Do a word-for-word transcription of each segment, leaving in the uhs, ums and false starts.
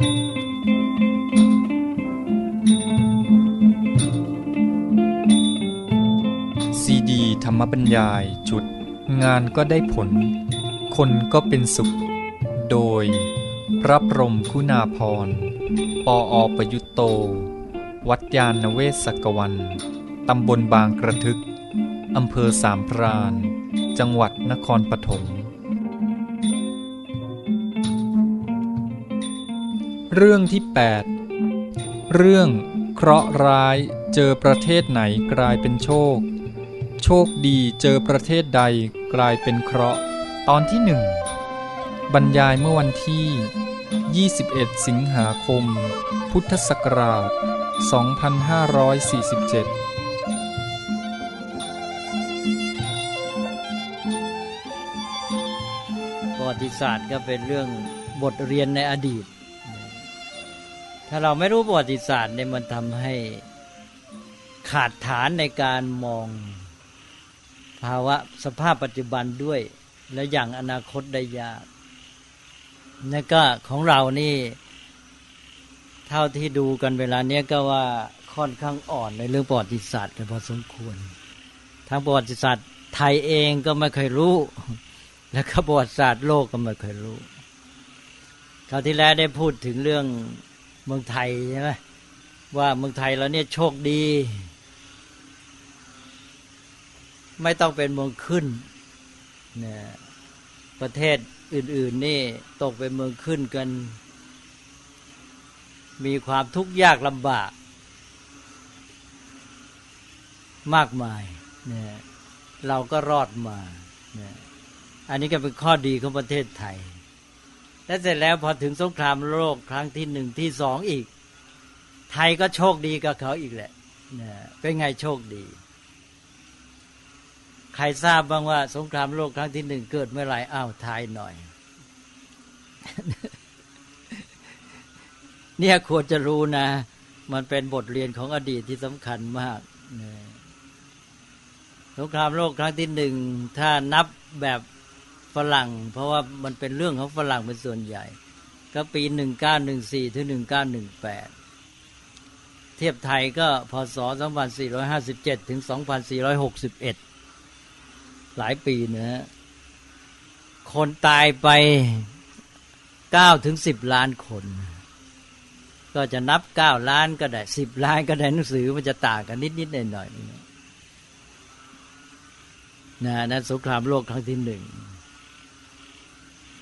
ซีดีธรรมบรรยายชุดงานก็ได้ผลคนก็เป็นสุขโดยพระพรหมคุณาภรณ์ปอประยุตโตวัดยานเวศกวันตำบลบางกระทึกอำเภอสามพรานจังหวัดนครปฐมเรื่องที่แปดเรื่องเคราะห์ร้ายเจอประเทศไหนกลายเป็นโชคโชคดีเจอประเทศใดกลายเป็นเคราะห์ตอนที่หนึ่งบรรยายเมื่อวันที่ยี่สิบเอ็ดสิงหาคมพุทธศักราชสองพันห้าร้อยสี่สิบเจ็ดประวัติศาสตร์ก็เป็นเรื่องบทเรียนในอดีตถ้าเราไม่รู้ประวัติศาสตร์เนี่ยมันทำให้ขาดฐานในการมองภาวะสภาพปัจจุบันด้วยและอย่างอนาคตได้ยากแล้วก็ของเรานี่เท่าที่ดูกันเวลาเนี้ยก็ว่าค่อนข้างอ่อนในเรื่องประวัติศาสตร์พอสมควรทั้งประวัติศาสตร์ไทยเองก็ไม่เคยรู้และก็ประวัติศาสตร์โลกก็ไม่เคยรู้คราวที่แล้วได้พูดถึงเรื่องเมืองไทยใช่ไหมว่าเมืองไทยเราเนี่ยโชคดีไม่ต้องเป็นเมืองขึ้นนะประเทศอื่นๆนี่ตกเป็นเมืองขึ้นกันมีความทุกข์ยากลำบากมากมายนะเราก็รอดมานะอันนี้ก็เป็นข้อดีของประเทศไทยและเสร็จแล้วพอถึงสงครามโลกครั้งที่หนึ่งที่สองอีกไทยก็โชคดีกับเขาอีกแหละเป็นไงโชคดีใครทราบบ้างว่าสงครามโลกครั้งที่หนึ่งเกิดเมื่อไหร่อ้าวไทยหน่อย เนี่ยควรจะรู้นะมันเป็นบทเรียนของอดีตที่สำคัญมากสงครามโลกครั้งที่หนึ่งถ้านับแบบฝรั่งเพราะว่ามันเป็นเรื่องของฝรั่งเป็นส่วนใหญ่ก็ปีหนึ่งเก้าหนึ่งสี่ถึงหนึ่งเก้าหนึ่งแปดเทียบไทยก็พ.ศ.สองพันสี่ร้อยห้าสิบเจ็ดถึงสองพันสี่ร้อยหกสิบเอ็ดหลายปีนะฮะคนตายไปเก้าถึงสิบล้านคนก็จะนับเก้าล้านก็ได้สิบล้านก็ได้หนังสือมันจะต่างกันนิดๆหน่อยๆนะนั่นสงครามโลกครั้งที่หนึ่ง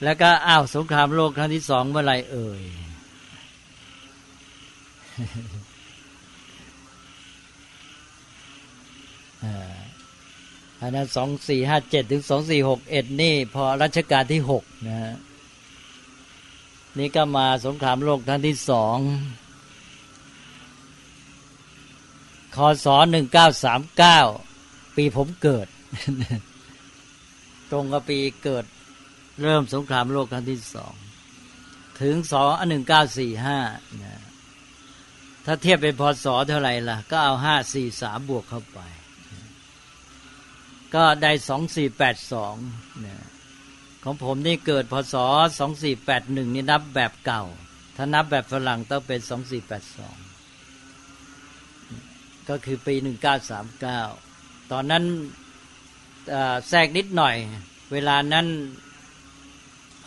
แล้วก็อ้าวสงครามโลกครั้งที่สองเมื่อไรเอ่ย อันนั้นสองสี่ห้าเจ็ดถึงสองสี่หกเอ็ดนี่พอรัชกาลที่หกนะฮะนี่ก็มาสงครามโลกครั้งที่สองค.ศ. หนึ่งเก้าสามเก้าปีผมเกิด ตรงกับปีเกิดเริ่มสงครามโลกครั้งที่สองถึงสองหนึ่งเก้าสี่ห้านะถ้าเทียบเป็นพ.ศ.เท่าไหร่ล่ะก็เอาห้าสี่สามบวกเข้าไปก็ได้สองสี่แปดสองนะของผมนี่เกิดพ.ศ.สองสี่แปดหนึ่งนี่นับแบบเก่าถ้านับแบบฝรั่งต้องเป็นสองสี่แปดสองก็คือปีหนึ่งเก้าสามเก้าตอนนั้นแทรกนิดหน่อยเวลานั้น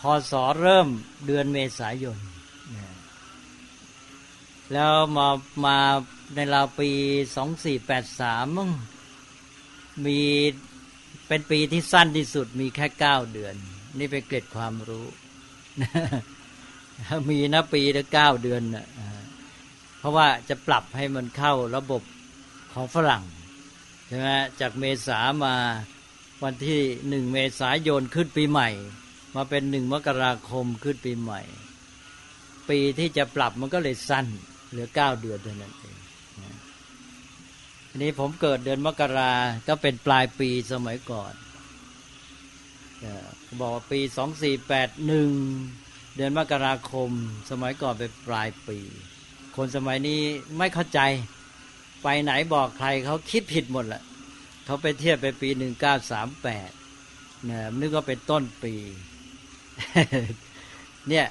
พ.ศ.เริ่มเดือนเมษายน yeah. แล้วมามาในราวปีสองพันสี่ร้อยแปดสิบสามมีเป็นปีที่สั้นที่สุดมีแค่เก้าเดือนนี่เป็นเกร็ดความรู้ มีนะปีละเก้าเดือนนะ uh-huh. เพราะว่าจะปรับให้มันเข้าระบบของฝรั่งใช่ไหมจากเมษามาวันที่หนึ่งเมษายนขึ้นปีใหม่มาเป็นหนึ่งมกราคมขึ้นปีใหม่ปีที่จะปรับมันก็เลยสั้นเหลือเก้าเดือนเท่านั้นเองทีนี้ผมเกิดเดือนมกราก็เป็นปลายปีสมัยก่อนบอกว่าปีสองพันสี่ร้อยแปดสิบเอ็ดเดือนมกราคมสมัยก่อนเป็นปลายปีคนสมัยนี้ไม่เข้าใจไปไหนบอกใครเขาคิดผิดหมดแหละเขาไปเทียบไปปีหนึ่งเก้าสามแปดนะนึกว่าเป็นต้นปีเนี่ย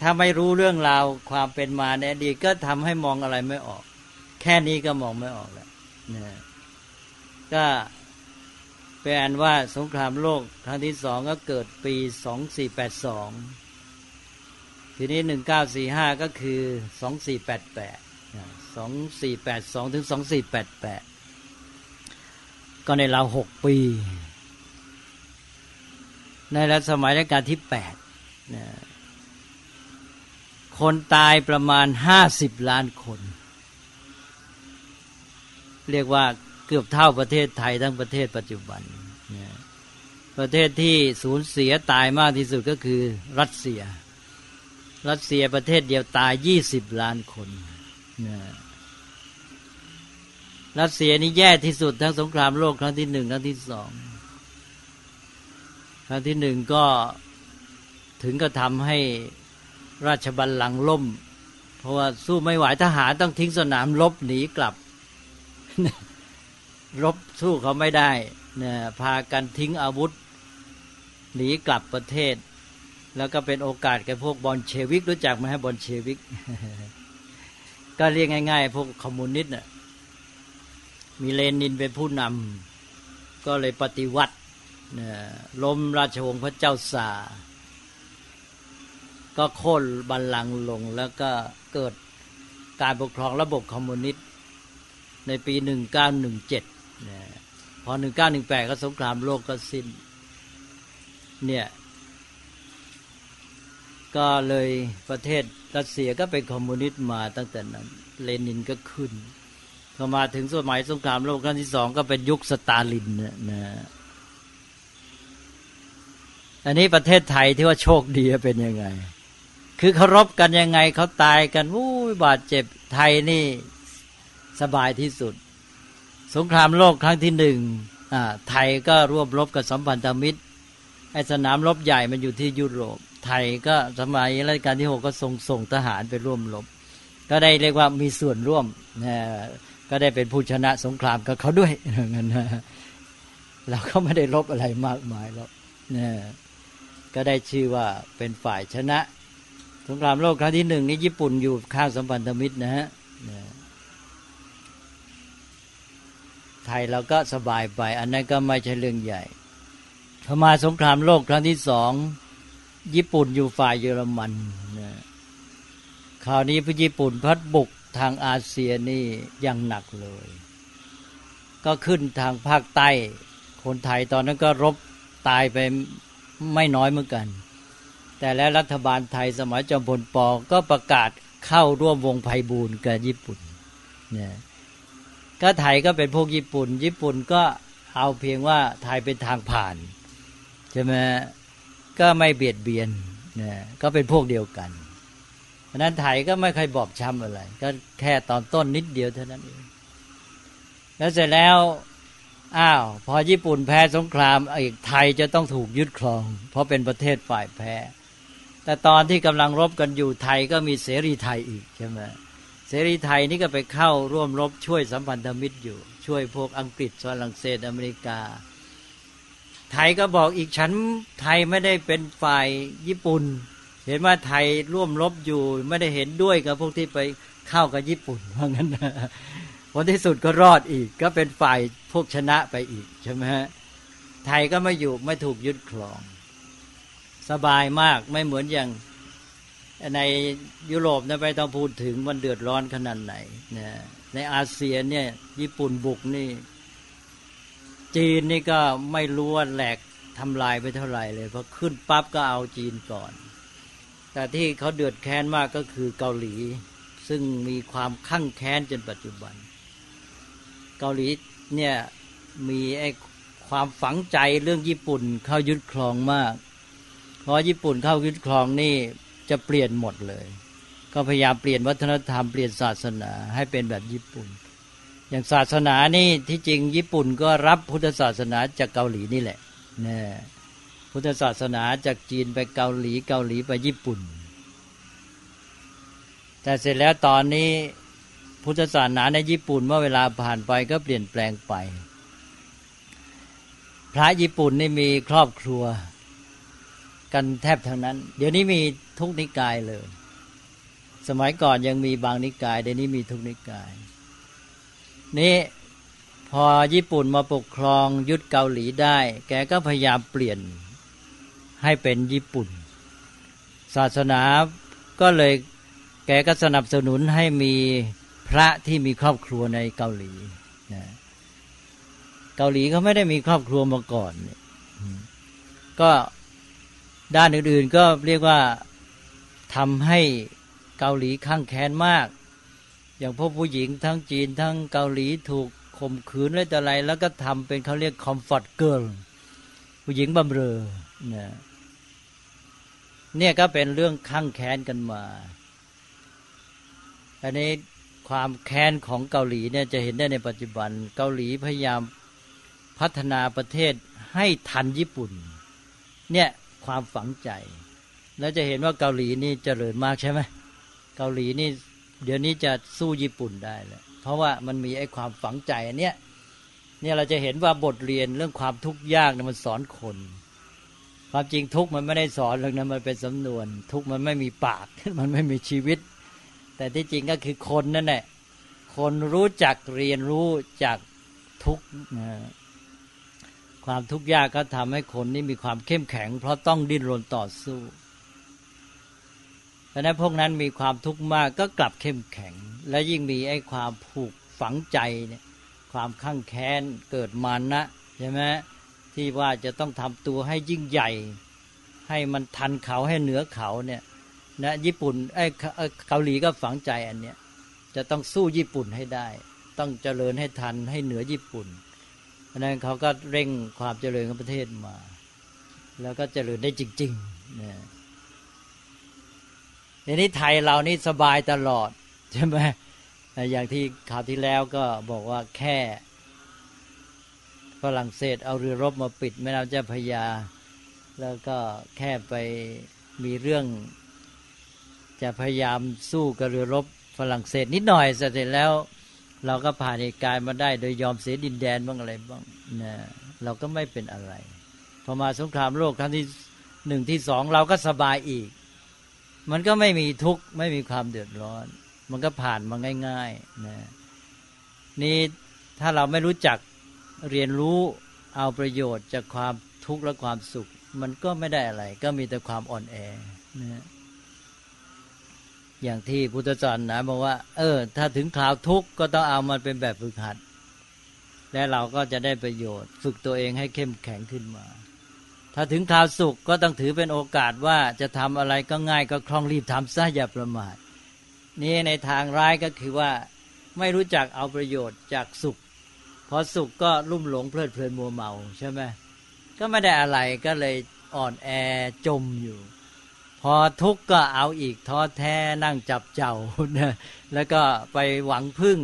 ถ้าไม่รู้เรื่องราวความเป็นมาในอดีตก็ทำให้มองอะไรไม่ออกแค่นี้ก็มองไม่ออกแล้วนะก็เป็นอันว่าสงครามโลกครั้งที่สองก็เกิดปีสองพันสี่ร้อยแปดสิบสองทีนี้หนึ่งพันเก้าร้อยสี่สิบห้าก็คือสองพันสี่ร้อยแปดสิบแปด สองพันสี่ร้อยแปดสิบสองถึงสองพันสี่ร้อยแปดสิบแปดก็ในราวหกปีในรัชสมัยรัชกาลที่แปดนะคนตายประมาณห้าสิบล้านคนเรียกว่าเกือบเท่าประเทศไทยทั้งประเทศปัจจุบันเนี่ยประเทศที่สูญเสียตายมากที่สุดก็คือรัสเซียรัสเซียประเทศเดียวตายยี่สิบล้านคนเนี่ยรัสเซียนี่แย่ที่สุดทั้งสงครามโลกครั้งที่หนึ่งครั้งที่สองครั้งที่หนึ่งก็ถึงก็ทำให้ราชบัลลังก์ล่มเพราะว่าสู้ไม่ไหวทหารต้องทิ้งสนามรบหนีกลับรบสู้เขาไม่ได้เนี่ยพากันทิ้งอาวุธหนีกลับประเทศแล้วก็เป็นโอกาสแก่พวกบอลเชวิกรู้จักไหมฮะบอลเชวิก ก็เรียกง่ายๆพวกคอมมิวนิสต์น่ะมีเลนินเป็นผู้นำก็เลยปฏิวัติเนี่ยล้มราชวงศ์พระเจ้าซาร์ก็โค่นบัลลังก์ลงแล้วก็เกิดการปกครองระบบคอมมิวนิสต์ในปีหนึ่งพันเก้าร้อยสิบเจ็ดนะพอหนึ่งพันเก้าร้อยสิบแปดก็สงครามโลกก็สิ้นเนี่ยก็เลยประเทศรัสเซียก็เป็นคอมมิวนิสต์มาตั้งแต่นั้นเลนินก็ขึ้นพอมาถึงสมัยสงครามโลกครั้งที่สองก็เป็นยุคสตาลินนะนะอันนี้ประเทศไทยที่ว่าโชคดีเป็นยังไงคือเคารพกันยังไงเขาตายกันอู้บาดเจ็บไทยนี่สบายที่สุดสงครามโลกครั้งที่หนึ่งไทยก็ร่วมรบกับสัมพันธมิตรไอ้สนามรบใหญ่มันอยู่ที่ยุโรปไทยก็สมัยรัชกาลที่หกก็ส่งส่งทหารไปร่วมรบก็ได้เรียกว่ามีส่วนร่วมก็ได้เป็นผู้ชนะสงครามกับเขาด้วยงั้นเราก็ไม่ได้รบอะไรมากมายหรอกก็ได้ชื่อว่าเป็นฝ่ายชนะสงครามโลกครั้งที่หนึ่งนี่ญี่ปุ่นอยู่ข้างสัมพันธมิตรนะฮะไทยเราก็สบายไปอันนั้นก็ไม่ใช่เรื่องใหญ่พอมาสงครามโลกครั้งที่สองญี่ปุ่นอยู่ฝ่ายเยอรมันนะคราวนี้ญี่ปุ่นพัดบุกทางอาเซียนนี่ยังหนักเลยก็ขึ้นทางภาคใต้คนไทยตอนนั้นก็รบตายไปไม่น้อยเหมือนกันแต่แล้วรัฐบาลไทยสมัยจอมพลป.ก็ประกาศเข้าร่วมวงไพบูลย์กับญี่ปุ่นนะก็ไทยก็เป็นพวกญี่ปุ่นญี่ปุ่นก็เอาเพียงว่าไทยเป็นทางผ่านใช่ไหมก็ไม่เบียดเบียนนะก็เป็นพวกเดียวกันเพราะนั้นไทยก็ไม่เคยบอบช้ำอะไรก็แค่ตอนต้นนิดเดียวเท่านั้นเองแล้วเสร็จแล้วอ้าวพอญี่ปุ่นแพ้สงครามอีกไทยจะต้องถูกยึดครองเพราะเป็นประเทศฝ่ายแพ้แต่ตอนที่กำลังรบกันอยู่ไทยก็มีเสรีไทยอีกใช่ไหมเสรีไทยนี่ก็ไปเข้าร่วมรบช่วยสัมพันธมิตรอยู่ช่วยพวกอังกฤษฝรั่งเศสอเมริกาไทยก็บอกอีกฉันไทยไม่ได้เป็นฝ่ายญี่ปุ่นเห็นว่าไทยร่วมรบอยู่ไม่ได้เห็นด้วยกับพวกที่ไปเข้ากับญี่ปุ่นเพราะงั้นผลที่สุดก็รอดอีกก็เป็นฝ่ายพวกชนะไปอีกใช่ไหมฮะไทยก็ไม่อยู่ไม่ถูกยึดครองสบายมากไม่เหมือนอย่างในยุโรปนะไปต้องพูดถึงมันเดือดร้อนขนาดไหนนะในอาเซียนเนี่ยญี่ปุ่นบุกนี่จีนนี่ก็ไม่รู้ว่าแหลกทำลายไปเท่าไหร่เลยพอขึ้นปั๊บก็เอาจีนก่อนแต่ที่เขาเดือดแค้นมากก็คือเกาหลีซึ่งมีความคั่งแค้นจนปัจจุบันเกาหลีเนี่ยมีไอ้ความฝังใจเรื่องญี่ปุ่นเข้ายึดครองมากเพราะญี่ปุ่นเข้ายึดครองนี่จะเปลี่ยนหมดเลยก็พยายามเปลี่ยนวัฒนธรรมเปลี่ยนศาสนาให้เป็นแบบญี่ปุ่นอย่างศาสนานี่ที่จริงญี่ปุ่นก็รับพุทธศาสนาจากเกาหลีนี่แหละนะพุทธศาสนาจากจีนไปเกาหลีเกาหลีไปญี่ปุ่นแต่เสร็จแล้วตอนนี้พุทธศาสนาในญี่ปุ่นเมื่อเวลาผ่านไปก็เปลี่ยนแปลงไปพระญี่ปุ่นนี่มีครอบครัว กันแทบทั้งนั้นเดี๋ยวนี้มีทุกนิกายเลยสมัยก่อนยังมีบางนิกายเดี๋ยวนี้มีทุกนิกายนี่พอญี่ปุ่นมาปกครองยึดเกาหลีได้แกก็พยายามเปลี่ยนให้เป็นญี่ปุ่นศาสนาก็เลยแกก็สนับสนุนให้มีพระที่มีครอบครัวในเกาหลีนะเกาหลีเขาไม่ได้มีครอบครัวมาก่อนก็ด้านอื่นๆก็เรียกว่าทำให้เกาหลีข้างแค้นมากอย่างพวกผู้หญิงทั้งจีนทั้งเกาหลีถูกข่มขืนและอะไรแล้วก็ทำเป็นเขาเรียกคอมฟอร์ตเกิร์ลผู้หญิงบำเรอนะเนี่ยก็เป็นเรื่องข้างแค้นกันมาอันนี้ความแค้นของเกาหลีเนี่ยจะเห็นได้ในปัจจุบันเกาหลีพยายามพัฒนาประเทศให้ทันญี่ปุ่นเนี่ยความฝังใจแล้วจะเห็นว่าเกาหลีนี่เจริญมากใช่ไหมเกาหลีนี่เดี๋ยวนี้จะสู้ญี่ปุ่นได้แล้วเพราะว่ามันมีไอ้ความฝังใจอันเนี้ยเนี่ยเราจะเห็นว่าบทเรียนเรื่องความทุกข์ยากเนี่ยมันสอนคนความจริงทุกข์มันไม่ได้สอนหรอกนะมันเป็นสำนวนทุกข์มันไม่มีปากมันไม่มีชีวิตแต่ที่จริงก็คือคนนั่นแหละคนรู้จักเรียนรู้จากทุกข์ความทุกข์ยากก็ทำให้คนนี่มีความเข้มแข็งเพราะต้องดิ้นรนต่อสู้เพราะนั้นพวกนั้นมีความทุกข์มากก็กลับเข้มแข็งและยิ่งมีไอ้ความผูกฝังใจเนี่ยความข้างแค้นเกิดมานะใช่ไหมที่ว่าจะต้องทำตัวให้ยิ่งใหญ่ให้มันทันเขาให้เหนือเขาเนี่ยนะญี่ปุ่นไอ้เกาหลีก็ฝังใจอันเนี้ยจะต้องสู้ญี่ปุ่นให้ได้ต้องเจริญให้ทันให้เหนือญี่ปุ่นเพราะนั้นเขาก็เร่งความเจริญของประเทศมาแล้วก็เจริญได้จริงๆเนี่ยในนี้ไทยเรานี่สบายตลอดใช่ไหมอย่างที่ข่าวที่แล้วก็บอกว่าแค่ฝรั่งเศสเอาเรือรบมาปิดแม่น้ำเจ้าพระยาแล้วก็แค่ไปมีเรื่องจะพยายามสู้กับเรือรบฝรั่งเศสนิดหน่อยเสร็จแล้วเราก็ผ่านเหตุการณ์มาได้โดยยอมเสียดินแดนบ้างอะไรบ้างนะเราก็ไม่เป็นอะไรพอมาสงครามโลกครั้งที่หนึ่งที่สองเราก็สบายอีกมันก็ไม่มีทุกข์ไม่มีความเดือดร้อนมันก็ผ่านมาง่ายๆนะนี่ถ้าเราไม่รู้จักเรียนรู้เอาประโยชน์จากความทุกข์และความสุขมันก็ไม่ได้อะไรก็มีแต่ความอ่อนแอนะอย่างที่พุทธศาสนาบอกว่าเออถ้าถึงคราวทุกข์ก็ต้องเอามันเป็นแบบฝึกหัดและเราก็จะได้ประโยชน์ฝึกตัวเองให้เข้มแข็งขึ้นมาถ้าถึงคราวสุขก็ต้องถือเป็นโอกาสว่าจะทำอะไรก็ง่ายก็คล่องรีบทำซะอย่าประมาทนี่ในทางร้ายก็คือว่าไม่รู้จักเอาประโยชน์จากสุขพอสุขก็ลุ่มหลงเพลิดเพลินมัวเมาใช่ไหมก็ไม่ได้อะไรก็เลยอ่อนแอจมอยู่พอทุกข์ก็เอาอีกท้อแท้นั่งจับเจ้านะแล้วก็ไปหวังพึ่ง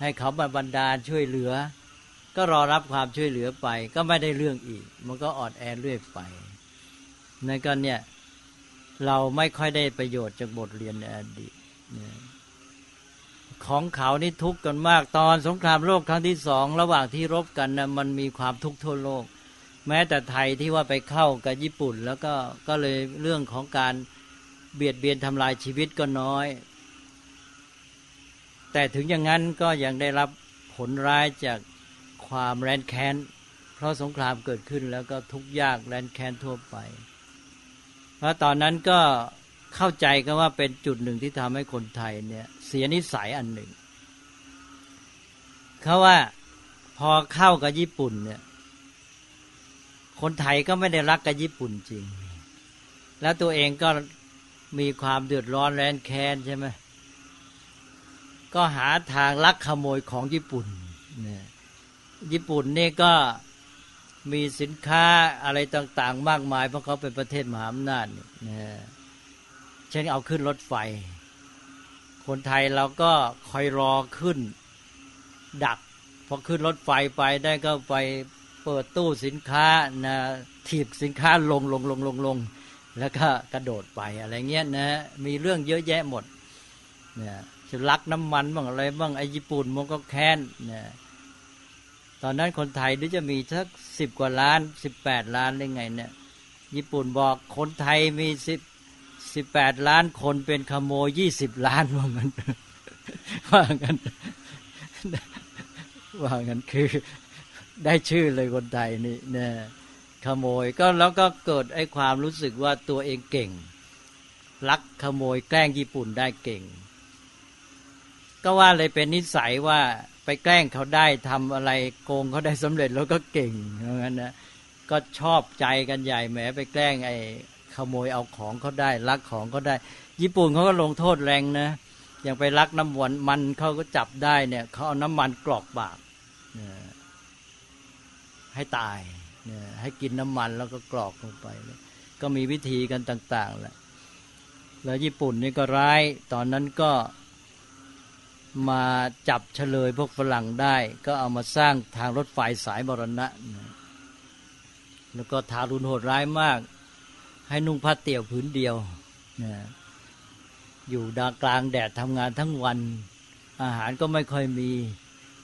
ให้เขามาบันดาลช่วยเหลือก็รอรับความช่วยเหลือไปก็ไม่ได้เรื่องอีกมันก็อ่อนแอเรื่อยไปนั่นก็เนี่ยเราไม่ค่อยได้ประโยชน์จากบทเรียนในอดีตของเขานี่ทุกข์กันมากตอนสงครามโลกครั้งที่สองระหว่างที่รบกันนะมันมีความทุกข์ทั่วโลกแม้แต่ไทยที่ว่าไปเข้ากับญี่ปุ่นแล้วก็ก็เลยเรื่องของการเบียดเบียนทำลายชีวิตก็น้อยแต่ถึงอย่างนั้นก็ยังได้รับผลร้ายจากความแร้นแค้นเพราะสงครามเกิดขึ้นแล้วก็ทุกข์ยากแร้นแค้นทั่วไปเพราะตอนนั้นก็เข้าใจกันว่าเป็นจุดหนึ่งที่ทำให้คนไทยเนี่ยเสียนิสัยอันหนึ่งเขาว่าพอเข้ากับญี่ปุ่นเนี่ยคนไทยก็ไม่ได้รักกับญี่ปุ่นจริงแล้วตัวเองก็มีความเดือดร้อนแร้นแค้นใช่ไหมก็หาทางลักขโมยของญี่ปุ่นเนี่ยญี่ปุ่นนี่ก็มีสินค้าอะไรต่างๆมากมายเพราะเขาเป็นประเทศมหาอำนาจเนี่ยเช่นเอาขึ้นรถไฟคนไทยเราก็คอยรอขึ้นดักพอขึ้นรถไฟไปได้ก็ไปเปิดตู้สินค้านะถีบสินค้าลงลงลงลงลงแล้วก็กระโดดไปอะไรเงี้ยนะมีเรื่องเยอะแยะหมดเนี่ยลักน้ำมันบ้างอะไรบ้างไอ้ญี่ปุ่นมันก็แค้นเนี่ยตอนนั้นคนไทยเดี๋ยวจะมีสักสิบกว่าล้านสิบแปดล้านได้ไงเนี่ย ญี่ปุ่นบอกคนไทยมีสิบสิบแปดล้านคนเป็นขโมยยี่สิบล้านว่างั้นว่างั้นว่างั้นคือได้ชื่อเลยคนไทยนี่นะขโมยก็แล้วก็เกิดไอ้ความรู้สึกว่าตัวเองเก่งลักขโมยแกล้งญี่ปุ่นได้เก่งก็ว่าเลยเป็นนิสัยว่าไปแกล้งเขาได้ทำอะไรโกงเขาได้สำเร็จแล้วก็เก่งเพราะงั้นนะก็ชอบใจกันใหญ่แหมไปแกล้งไอ้ขโมยเอาของเขาได้ลักของเขาได้ญี่ปุ่นเขาก็ลงโทษแรงนะอย่างไปลักน้ำมันมันเขาก็จับได้เนี่ยเขาเอาน้ำมันกรอกปากให้ตายให้กินน้ำมันแล้วก็กรอกลงไปก็มีวิธีกันต่างๆแหละแล้วญี่ปุ่นนี่ก็ร้ายตอนนั้นก็มาจับเฉลยพวกฝรั่งได้ก็เอามาสร้างทางรถไฟสายมรณะแล้วก็ทารุณโหดร้ายมากให้นุ่งผ้าเตี่ยวผืนเดียวอยู่ดากลางแดดทำงานทั้งวันอาหารก็ไม่ค่อยมี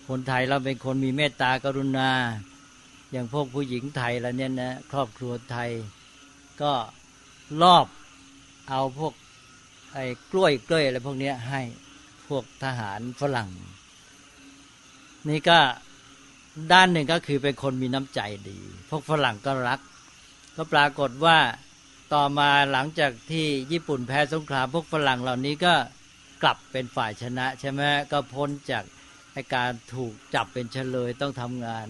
คนไทยเราเป็นคนมีเมตตากรุณาอย่างพวกผู้หญิงไทยแล้วเนี่ยนะครอบครัวไทยก็ลอบเอาพวกไอ้กล้วยกล้วยอะไรพวกนี้ให้พวกทหารฝรั่งนี่ก็ด้านหนึ่งก็คือเป็นคนมีน้ำใจดีพวกฝรั่งก็รักก็ปรากฏว่าต่อมาหลังจากที่ญี่ปุ่นแพ้สงครามพวกฝรั่งเหล่านี้ก็กลับเป็นฝ่ายชนะใช่ไหมก็พ้นจากการถูกจับเป็นเฉลยต้องทำงาน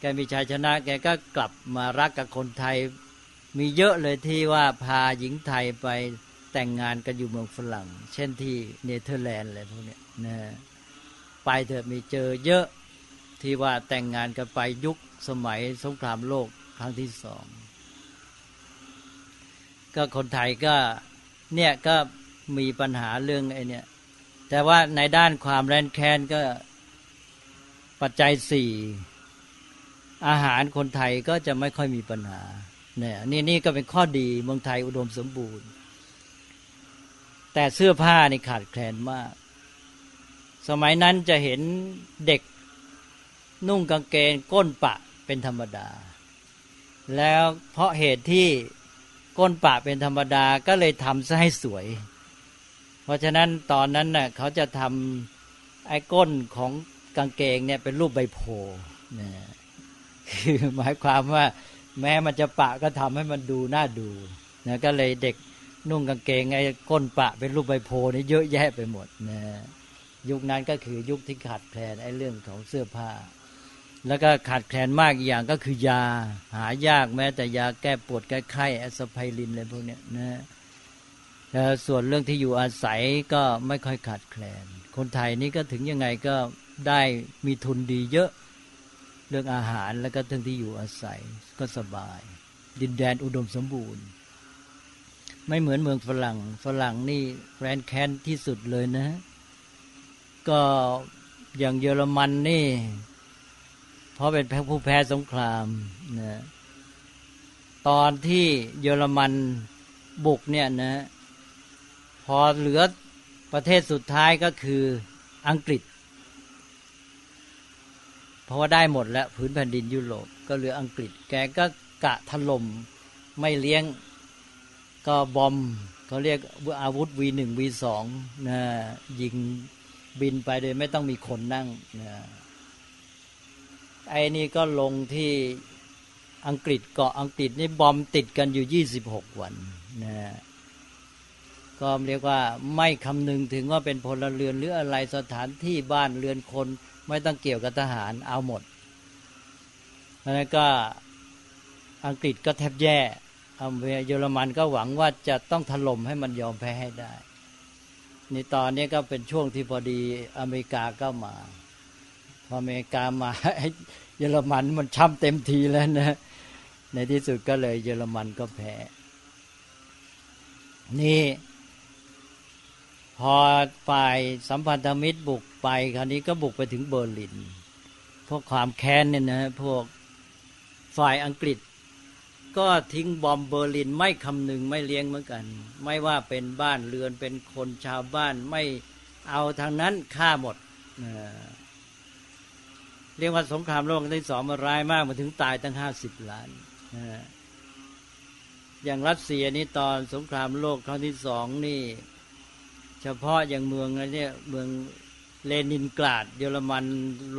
แกมีชัยชนะแกก็กลับมารักกับคนไทยมีเยอะเลยที่ว่าพาหญิงไทยไปแต่งงานกันอยู่เมืองฝรั่งเช่นที่เนเธอร์แลนด์อะไรพวกนี้นะไปเถอะมีเจอเยอะที่ว่าแต่งงานกันไปยุคสมัยสงครามโลกครั้งที่สองก็คนไทยก็เนี่ยก็มีปัญหาเรื่องไอ้เนี่ยแต่ว่าในด้านความแร้นแค้นก็ปัจจัยสี่อาหารคนไทยก็จะไม่ค่อยมีปัญหาเนี่ยนี่นี่ก็เป็นข้อดีเมืองไทยอุดมสมบูรณ์แต่เสื้อผ้านี่ขาดแคลนมากสมัยนั้นจะเห็นเด็กนุ่งกางเกงก้นปะเป็นธรรมดาแล้วเพราะเหตุที่ก้นปะเป็นธรรมดาก็เลยทำซะให้สวยเพราะฉะนั้นตอนนั้นน่ะเขาจะทำไอ้ก้นของกางเกงเนี่ยเป็นรูปใบโพนะคือหมายความว่าแม้มันจะปะก็ทำให้มันดูน่าดูนะก็เลยเด็กนุ่งกางเกงไอ้ก้นปะเป็นรูปใบโพนี่เยอะแยะไปหมดนะยุคนั้นก็คือยุคที่ขาดแคลนไอ้เรื่องของเสื้อผ้าแล้วก็ขาดแคลนมากอีกอย่างก็คือยาหายากแม้แต่ยาแก้ปวดแก้ไข้แอสไพรินอะไรพวกเนี้ยนะส่วนเรื่องที่อยู่อาศัยก็ไม่ค่อยขาดแคลนคนไทยนี่ก็ถึงยังไงก็ได้มีทุนดีเยอะเรื่องอาหารแล้วก็เรื่องที่อยู่อาศัยก็สบายดินแดนอุดมสมบูรณ์ไม่เหมือนเมืองฝรั่งฝรั่งนี่แร้นแค้นที่สุดเลยนะก็อย่างเยอรมันนี่เพราะเป็นผู้แพ้สงครามนะตอนที่เยอรมันบุกเนี่ยนะพอเหลือประเทศสุดท้ายก็คืออังกฤษเพราะว่าได้หมดแล้วพื้นแผ่นดินยุโรปก็เหลืออังกฤษแกก็กะถล่มไม่เลี้ยงก็บอมเขาเรียกอาวุธ วี หนึ่ง วี สอง นะยิงบินไปโดยไม่ต้องมีคนนั่งนะไอ้นี่ก็ลงที่อังกฤษเกาะอังกฤษนี่บอมติดกันอยู่ยี่สิบหกวันนะก็เรียกว่าไม่คำนึงถึงว่าเป็นพลเรือนหรืออะไรสถานที่บ้านเรือนคนไม่ต้องเกี่ยวกับทหารเอาหมดแล้วก็อังกฤษก็แทบแย่เยอรมันก็หวังว่าจะต้องถล่มให้มันยอมแพ้ให้ได้ในตอนนี้ก็เป็นช่วงที่พอดีอเมริกาก็มาพออเมริกามาเยอรมันมันช้ำเต็มทีแล้วนะในที่สุดก็เลยเยอรมันก็แพ้นี่พอฝ่ายสัมพันธมิตรบุกไปคราวนี้ก็บุกไปถึงเบอร์ลินพวกความแค้นเนี่ยนะพวกฝ่ายอังกฤษก็ทิ้งบอมเบอร์ลินไม่คำนึงไม่เลี้ยงเหมือนกันไม่ว่าเป็นบ้านเรือนเป็นคนชาวบ้านไม่เอาทางนั้นฆ่าหมดเรียกว่าสงครามโลกครั้งที่สองมันร้ายมากมาถึงตายตั้งห้าสิบล้าน อย่างรัสเซียนี่ตอนสงครามโลกครั้งที่สองนี่เฉพาะอย่างเมืองอะไรเนี่ยเมืองเลนินกราดเยอรมัน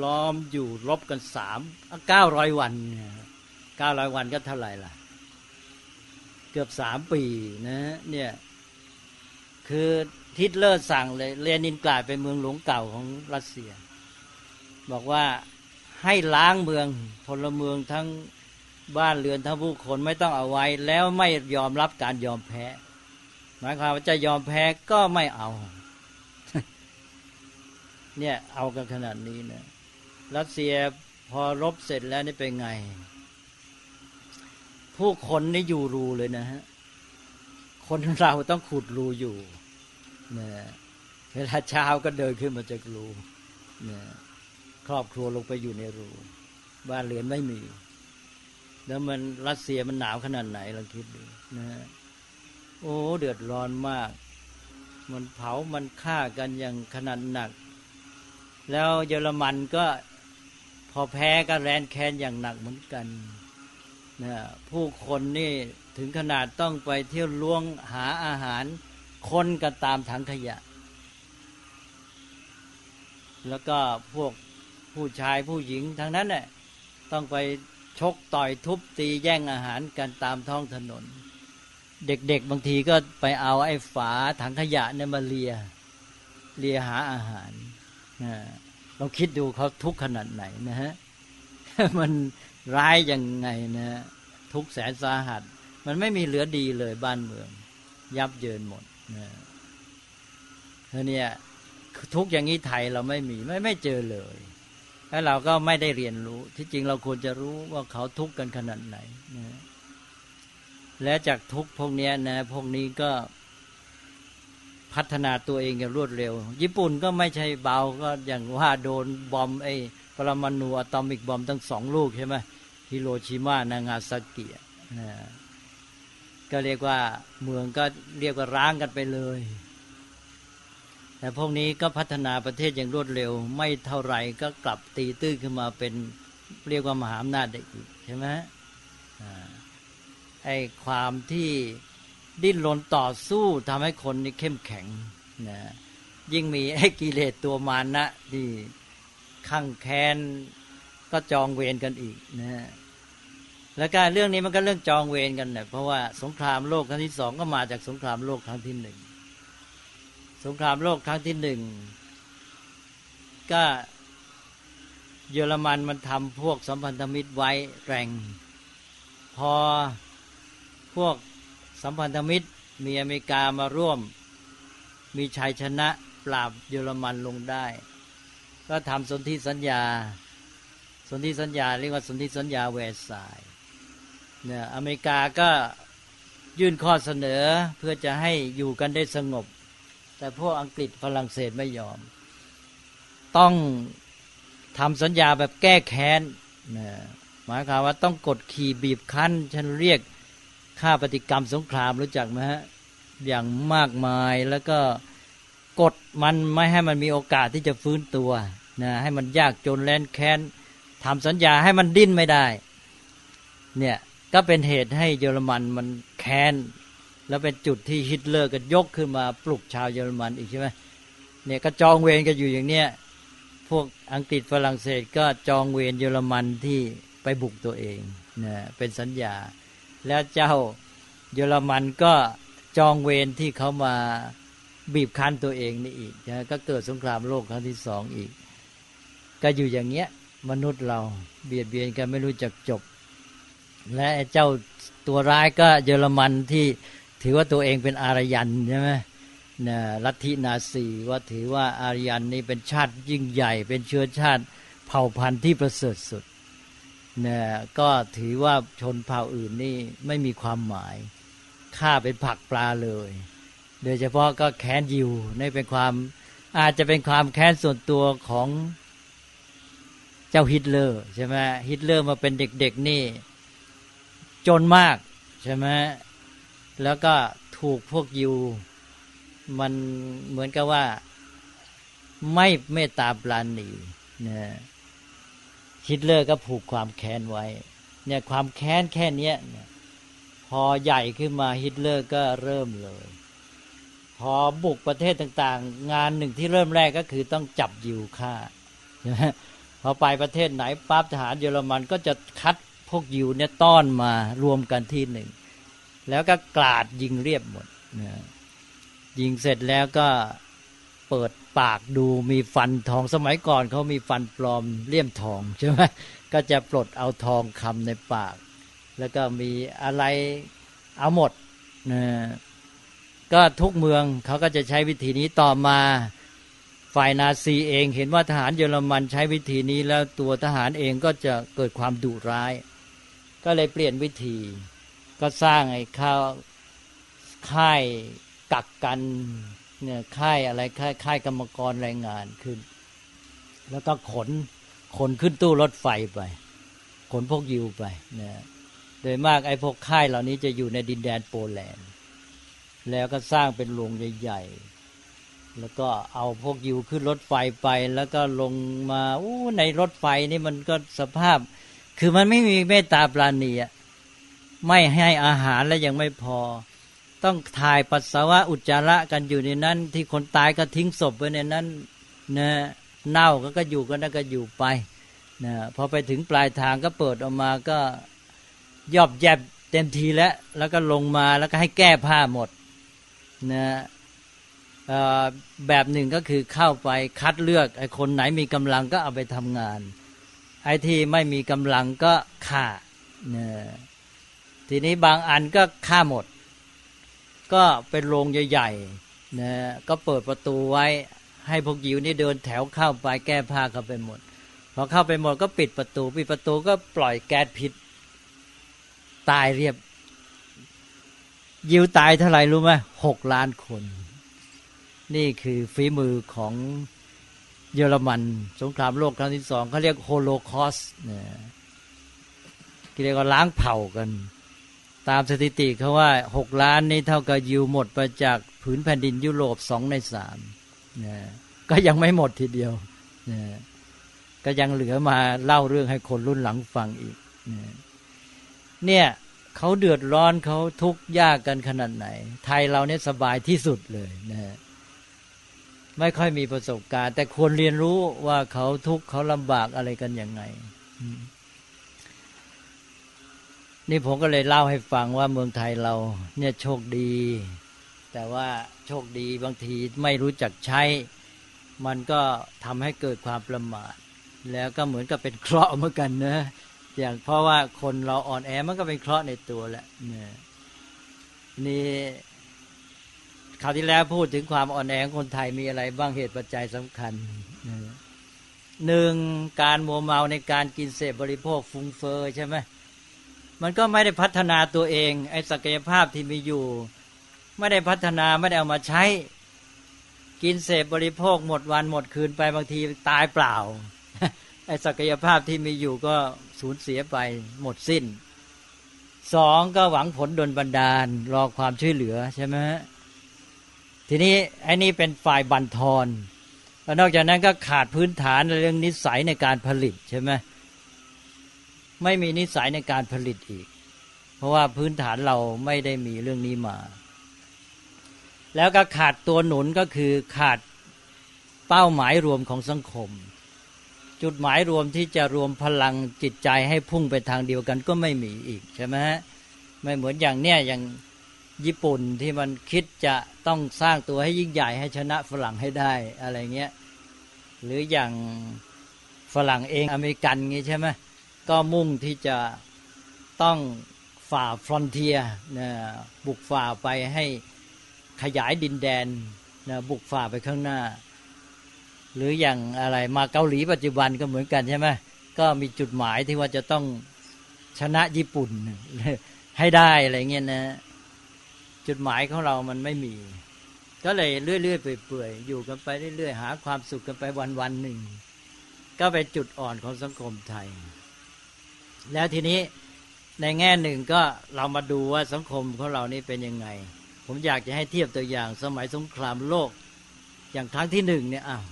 ล้อมอยู่รบกันสามเก้าร้อยวันเก้าร้อยวันก็เท่าไหร่ล่ะเกือบสามปีนะเนี่ยคือฮิตเลอร์สั่งเลยเลนินกราดเป็นเมืองหลวงเก่าของรัสเซียบอกว่าให้ล้างเมืองพลเมืองทั้งบ้านเรือนทั้งผู้คนไม่ต้องเอาไว้แล้วไม่ยอมรับการยอมแพ้หมายความว่าจะยอมแพ้ก็ไม่เอาเนี่ยเอากันขนาดนี้นะรัสเซียพอรบเสร็จแล้วนี่เป็นไงผู้คนนี่อยู่รูเลยนะฮะคนเราต้องขุดรูอยู่นะเวลาเช้าก็เดินขึ้นมาจากรูนะครอบครัวลงไปอยู่ในรูบ้านเรือนไม่มีแล้วมันรัสเซียมันหนาวขนาดไหนลองคิดดูนะโอ้เดือดร้อนมากมันเผามันฆ่ากันอย่างขนาดหนักแล้วเยอรมันก็พอแพ้ก็แรนแค้นอย่างหนักเหมือนกันนะผู้คนนี่ถึงขนาดต้องไปเที่ยวล้วงหาอาหารคนกันตามถังขยะแล้วก็พวกผู้ชายผู้หญิงทั้งนั้นน่ะต้องไปชกต่อยทุบตีแย่งอาหารกันตามท้องถนนเด็กๆบางทีก็ไปเอาไอ้ฝาถังขยะเนี่ยมาเลียเลียหาอาหารเราคิดดูเขาทุกขนาดไหนนะฮะมันร้ายยังไงนะฮะทุกแสนสาหัสมันไม่มีเหลือดีเลยบ้านเมืองยับเยินหมดนะเท่านี้ทุกอย่างนี้ไทยเราไม่มีไม่ไม่เจอเลยแล้วเราก็ไม่ได้เรียนรู้ที่จริงเราควรจะรู้ว่าเขาทุกข์กันขนาดไหนนะและจากทุกพวกนี้นะพวกนี้ก็พัฒนาตัวเองอย่างรวดเร็วญี่ปุ่นก็ไม่ใช่เบาก็อย่างว่าโดนบอมไอ้ปรมาณูอะตอมิกบอมตั้งสองลูกใช่ไหมฮิโรชิมานางาซากินะก็เรียกว่าเมืองก็เรียกว่าร้างกันไปเลยแต่พวกนี้ก็พัฒนาประเทศอย่างรวดเร็วไม่เท่าไหร่ก็กลับตีตื้นขึ้นมาเป็นเรียกว่ามหาอำนาจได้อีกใช่ไหมไอ้ความที่ดิ้นรนต่อสู้ทำให้คนนี่เข้มแข็งนะยิ่งมีไอ้กิเลสตัวมานะที่ข้างแค้นก็จองเวรกันอีกนะแล้วก็เรื่องนี้มันก็เรื่องจองเวรกันนะเพราะว่าสงครามโลกครั้งที่สองก็มาจากสงครามโลกครั้งที่หนึ่งสงครามโลกครั้งที่หนึ่งก็เยอรมันมันทำพวกสัมพันธมิตรไว้แรงพอพวกสัมพันธมิตรมีอเมริกามาร่วมมีชัยชนะปราบเยอรมันลงได้ก็ทำสนธิสัญญาสนธิสัญญาเรียกว่าสนธิสัญญาแวร์ซายน์เนี่ยอเมริกาก็ยื่นข้อเสนอเพื่อจะให้อยู่กันได้สงบแต่พวกอังกฤษฝรั่งเศสไม่ยอมต้องทำสัญญาแบบแก้แค้นนะหมายความว่าต้องกดขี่บีบคั้นฉันเรียกค่าปฏิกรรมสงครามรู้จักไหมฮะอย่างมากมายแล้วก็กดมันไม่ให้มันมีโอกาสที่จะฟื้นตัวนะให้มันยากจนแร้นแค้นทำสัญญาให้มันดิ้นไม่ได้เนี่ยก็เป็นเหตุให้เยอรมันมันแค้นแล้วเป็นจุดที่ฮิตเลอร์ก็ยกขึ้นมาปลุกชาวเยอรมันอีกใช่ไหมเนี่ยก็จองเวรกันอยู่อย่างเนี้ยพวกอังกฤษฝรั่งเศสก็จองเวรเยอรมันที่ไปบุกตัวเองนะเป็นสัญญาแล้วเจ้าเยอรมันก็จองเวรที่เขามาบีบคั้นตัวเองนี่อีกนะก็เกิดสงครามโลกครั้งที่สองอีกก็อยู่อย่างเงี้ยมนุษย์เราเบียดเบียนกันไม่รู้จักจบและเจ้าตัวร้ายก็เยอรมันที่ถือว่าตัวเองเป็นอารยันใช่ไหมนะลัทธินาซีว่าถือว่าอารยันนี่เป็นชาติยิ่งใหญ่เป็นเชื้อชาติเผ่าพันธุ์ที่ประเสริฐสุดนะก็ถือว่าชนเผ่าอื่นนี่ไม่มีความหมายฆ่าเป็นผักปลาเลยโดยเฉพาะก็แค้นยิวนี่เป็นความอาจจะเป็นความแค้นส่วนตัวของเจ้าฮิตเลอร์ใช่ไหมฮิตเลอร์มาเป็นเด็กๆนี่จนมากใช่ไหมแล้วก็ถูกพวกยิวมันเหมือนกับว่าไม่เมตตาปราณีนะฮิตเลอร์ก็ผูกความแค้นไว้เนี่ยความแค้นแค่นี้พอ อใหญ่ขึ้นมาฮิตเลอร์ก็เริ่มเลยพอบุกประเทศต่างๆงานหนึ่งที่เริ่มแรกก็คือต้องจับยิวฆ่าใช่ไหมพอไปประเทศไหนปั๊บทหารเยอรมันก็จะคัดพวกยิวเนี่ยต้อนมารวมกันที่หนึ่งแล้วก็กราดยิงเรียบหมดนะยิงเสร็จแล้วก็เปิดปากดูมีฟันทองสมัยก่อนเขามีฟันปลอมเลี่ยมทองใช่ไหมก็จะปลดเอาทองคำในปากแล้วก็มีอะไรเอาหมดนะก็ทุกเมืองเขาก็จะใช้วิธีนี้ต่อมาฝ่ายนาซีเองเห็นว่าทหารเยอรมันใช้วิธีนี้แล้วตัวทหารเองก็จะเกิดความดุร้ายก็เลยเปลี่ยนวิธีก็สร้างไอ้ข้าวค่ายกักกันเนี่ยค่ายอะไรค่ายค่ายกรรมกรแรงงานขึ้นแล้วก็ขนขนขึ้นตู้รถไฟไปขนพวกยิวไปนะโดยมากไอ้พวกค่ายเหล่านี้จะอยู่ในดินแดนโปแลนด์แล้วก็สร้างเป็นโรงใหญ่ๆแล้วก็เอาพวกยิวขึ้นรถไฟไปแล้วก็ลงมาอู้ในรถไฟนี่มันก็สภาพคือมันไม่มีเมตตาปราณีอ่ะไม่ให้อาหารและยังไม่พอต้องถ่ายปัสสาวะอุจจาระกันอยู่ในนั้นที่คนตายก็ทิ้งศพไว้ในนั้นนะเน่าก็ก็อยู่ก็นั่นก็อยู่ไปนะพอไปถึงปลายทางก็เปิดออกมาก็ยอบแยบเต็มทีแล้วแล้วก็ลงมาแล้วก็ให้แก้ผ้าหมดนะแบบหนึ่งก็คือเข้าไปคัดเลือกไอ้คนไหนมีกำลังก็เอาไปทำงานไอ้ที่ไม่มีกำลังก็ฆ่านะทีนี้บางอันก็ฆ่าหมดก็เป็นโรงใหญ่ๆนะก็เปิดประตูไว้ให้พวกยิวนี่เดินแถวเข้าไปแก้ผ้าเข้าไปหมดพอเข้าไปหมดก็ปิดประตูปิดประตูก็ปล่อยแก๊สพิษตายเรียบยิวตายเท่าไหร่รู้ไหมหกล้านคนนี่คือฝีมือของเยอรมันสงครามโลกครั้งที่สองเขาเรียกโฮโลคอสนะที่เรียกว่าล้างเผ่ากันตามสถิติเขาว่าหกล้านนี่เท่ากับยิวหมดไปจากผืนแผ่นดินยุโรปสองในสามนะก็ยังไม่หมดทีเดียวนะก็ยังเหลือมาเล่าเรื่องให้คนรุ่นหลังฟังอีกนะเนี่ยเขาเดือดร้อนเขาทุกข์ยากกันขนาดไหนไทยเราเนี่ยสบายที่สุดเลยนะไม่ค่อยมีประสบการณ์แต่ควรเรียนรู้ว่าเขาทุกข์เขาลำบากอะไรกันยังไงนี่ผมก็เลยเล่าให้ฟังว่าเมืองไทยเราเนี่ยโชคดีแต่ว่าโชคดีบางทีไม่รู้จักใช้มันก็ทำให้เกิดความประมาทแล้วก็เหมือนกับเป็นเคราะห์เหมือนกันนะอย่างเพราะว่าคนเราอ่อนแอมันก็เป็นเคราะห์ในตัวแหละเนี่ยนี่คราวที่แล้วพูดถึงความอ่อนแอของคนไทยมีอะไรบ้างเหตุปัจจัยสำคัญหนึ่งการมัวเมาในการกินเสพบริโภคฟุ้งเฟ้อใช่ไหมมันก็ไม่ได้พัฒนาตัวเองไอ้ศักยภาพที่มีอยู่ไม่ได้พัฒนาไม่ได้เอามาใช้กินเสพบริโภคหมดวันหมดคืนไปบางทีตายเปล่าไอ้ศักยภาพที่มีอยู่ก็สูญเสียไปหมดสิ้นสองก็หวังผลดลบันดาลรอความช่วยเหลือใช่ไหมทีนี้ไอ้นี่เป็นฝ่ายบั่นทอนแล้วนอกจากนั้นก็ขาดพื้นฐานในเรื่องนิสัยในการผลิตใช่ไหมไม่มีนิสัยในการผลิตอีกเพราะว่าพื้นฐานเราไม่ได้มีเรื่องนี้มาแล้วก็ขาดตัวหนุนก็คือขาดเป้าหมายรวมของสังคมจุดหมายรวมที่จะรวมพลังจิตใจให้พุ่งไปทางเดียวกันก็ไม่มีอีกใช่ไหมฮะไม่เหมือนอย่างเนี้ยอย่างญี่ปุ่นที่มันคิดจะต้องสร้างตัวให้ยิ่งใหญ่ให้ชนะฝรั่งให้ได้อะไรเงี้ยหรืออย่างฝรั่งเองอเมริกันงี้ใช่ไหมก็มุ่งที่จะต้องฝ่าฟรอนเทียร์นะบุกฝ่าไปให้ขยายดินแดนนะบุกฝ่าไปข้างหน้าหรืออย่างอะไรมาเกาหลีปัจจุบันก็เหมือนกันใช่ไหมก็มีจุดหมายที่ว่าจะต้องชนะญี่ปุ่นให้ได้อะไรเงี้ยนะจุดหมายของเรามันไม่มีก็เลยเรื่อยๆเปื่อยๆอยู่กันไปเรื่อยๆหาความสุขกันไปวันๆหนึ่งก็เป็นจุดอ่อนของสังคมไทยแล้วทีนี้ในแง่หนึ่งก็เรามาดูว่าสังคมของเรานี่เป็นยังไงผมอยากจะให้เทียบตัวอย่างสมัยสงครามโลกอย่างครั้งที่หนึ่งเนี่ยอ้าว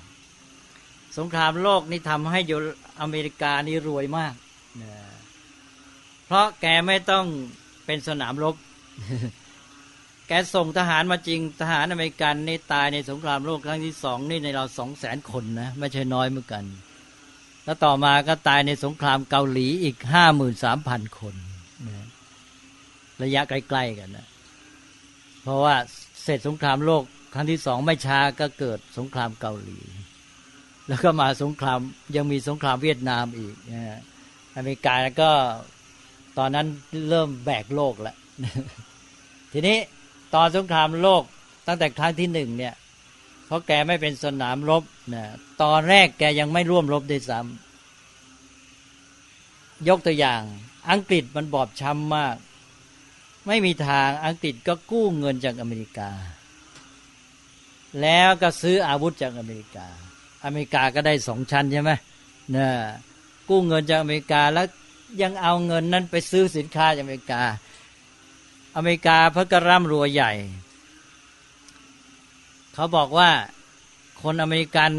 สงครามโลกนี่ทำให้อเมริกานี่รวยมากนะเพราะแกไม่ต้องเป็นสนามรบ แกส่งทหารมาจริงทหารอเมริกันในตายในสงครามโลกครั้งที่สองนี่ในเราสองแสนคนนะไม่ใช่น้อยเหมือนกันแล้วต่อมาก็ตายในสงครามเกาหลีอีก ห้าหมื่นสามพัน คนนะระยะใกล้ๆกันนะเพราะว่าเสร็จสงครามโลกครั้งที่สองไม่ช้าก็เกิดสงครามเกาหลีแล้วก็มาสงครามยังมีสงครามเวียดนามอีกนะอเมริกาก็ตอนนั้นเริ่มแบกโลกแล้ว ทีนี้ตอนสงครามโลกตั้งแต่ครั้งที่หนึ่งเนี่ยเพราะแกไม่เป็นสนามรบนะตอนแรกแกยังไม่ร่วมรบด้วยซ้ำยกตัวอย่างอังกฤษมันบอบช้ำมากไม่มีทางอังกฤษก็กู้เงินจากอเมริกาแล้วก็ซื้ออาวุธจากอเมริกาอเมริกาก็ได้สองชั้นใช่ไหมนะกู้เงินจากอเมริกาแล้วยังเอาเงินนั้นไปซื้อสินค้าจากอเมริกาอเมริกาเพิ่งกระร่ำรวยใหญ่เขาบอกว่าคนอเมริกัน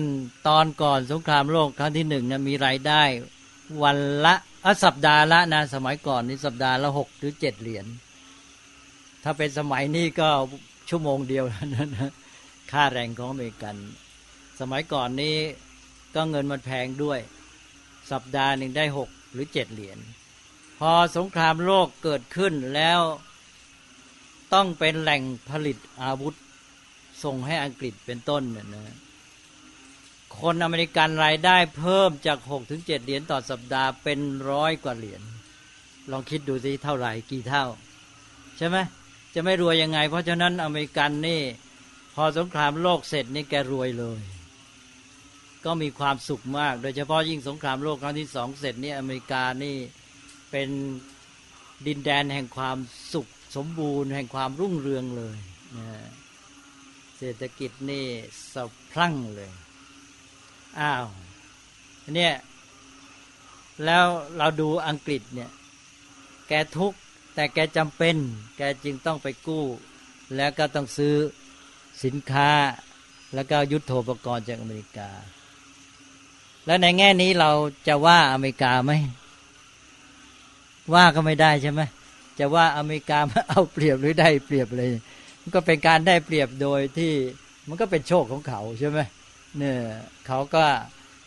ตอนก่อนสงครามโลกครั้งที่หนึ่งนะมีรายได้วันละอ่ะสัปดาห์ละนะสมัยก่อนนี่สัปดาห์ละหกหรือเจ็ดเหรียญถ้าเป็นสมัยนี้ก็ชั่วโมงเดียวนั้นนะค่าแรงของอเมริกันสมัยก่อนนี้ก็เงินมันแพงด้วยสัปดาห์หนึ่งได้หกหรือเจ็ดเหรียญพอสงครามโลกเกิดขึ้นแล้วต้องเป็นแหล่งผลิตอาวุธส่งให้อังกฤษเป็นต้นเนี่ยนะคนอเมริกันรายได้เพิ่มจากหกถึงเจ็ดเหรียญต่อสัปดาห์เป็นร้อยกว่าเหรียญลองคิดดูสิเท่าไหร่กี่เท่าใช่ไหมจะไม่รวยยังไงเพราะฉะนั้นอเมริกันนี่พอสงครามโลกเสร็จนี่แกรวยเลยก็มีความสุขมากโดยเฉพาะยิ่งสงครามโลกครั้งที่สองเสร็จนี่อเมริกานี่เป็นดินแดนแห่งความสุขสมบูรณ์แห่งความรุ่งเรืองเลยนะเศรษฐกิจนี่สะพรั่งเลยอ้าวเนี่ยแล้วเราดูอังกฤษเนี่ยแกทุกข์แต่แกจำเป็นแกจึงต้องไปกู้แล้วก็ต้องซื้อสินค้าแล้วก็ยุทโธปกรณ์จากอเมริกาแล้วในแง่นี้เราจะว่าอเมริกาไหมว่าก็ไม่ได้ใช่ไหมจะว่าอเมริกามาเอาเปรียบหรือได้เปรียบเลยมันก็เป็นการได้เปรียบโดยที่มันก็เป็นโชคของเขาใช่ไหมเนี่ยเขาก็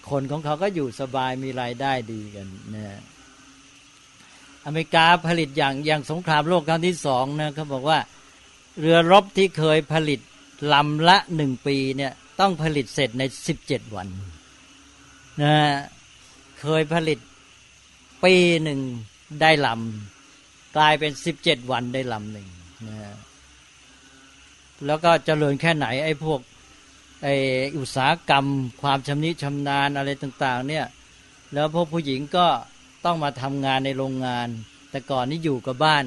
คนของเขาก็อยู่สบายมีรายได้ดีกันเนี่ยอเมริกาผลิตอย่างอย่างสงครามโลกครั้งที่สองนะเขาบอกว่าเรือรบที่เคยผลิตลำละหนึ่งปีเนี่ยต้องผลิตเสร็จในสิบเจ็ดวันนะเคยผลิตปีหนึ่งได้ลำกลายเป็นสิบเจ็ดวันได้ลำหนึ่งนะแล้วก็เจริญแค่ไหนไอ้พวกไอ้อุตสาหกรรมความชำนิชำนาญอะไรต่างๆเนี่ยแล้วพวกผู้หญิงก็ต้องมาทำงานในโรงงานแต่ก่อนนี่อยู่กับบ้าน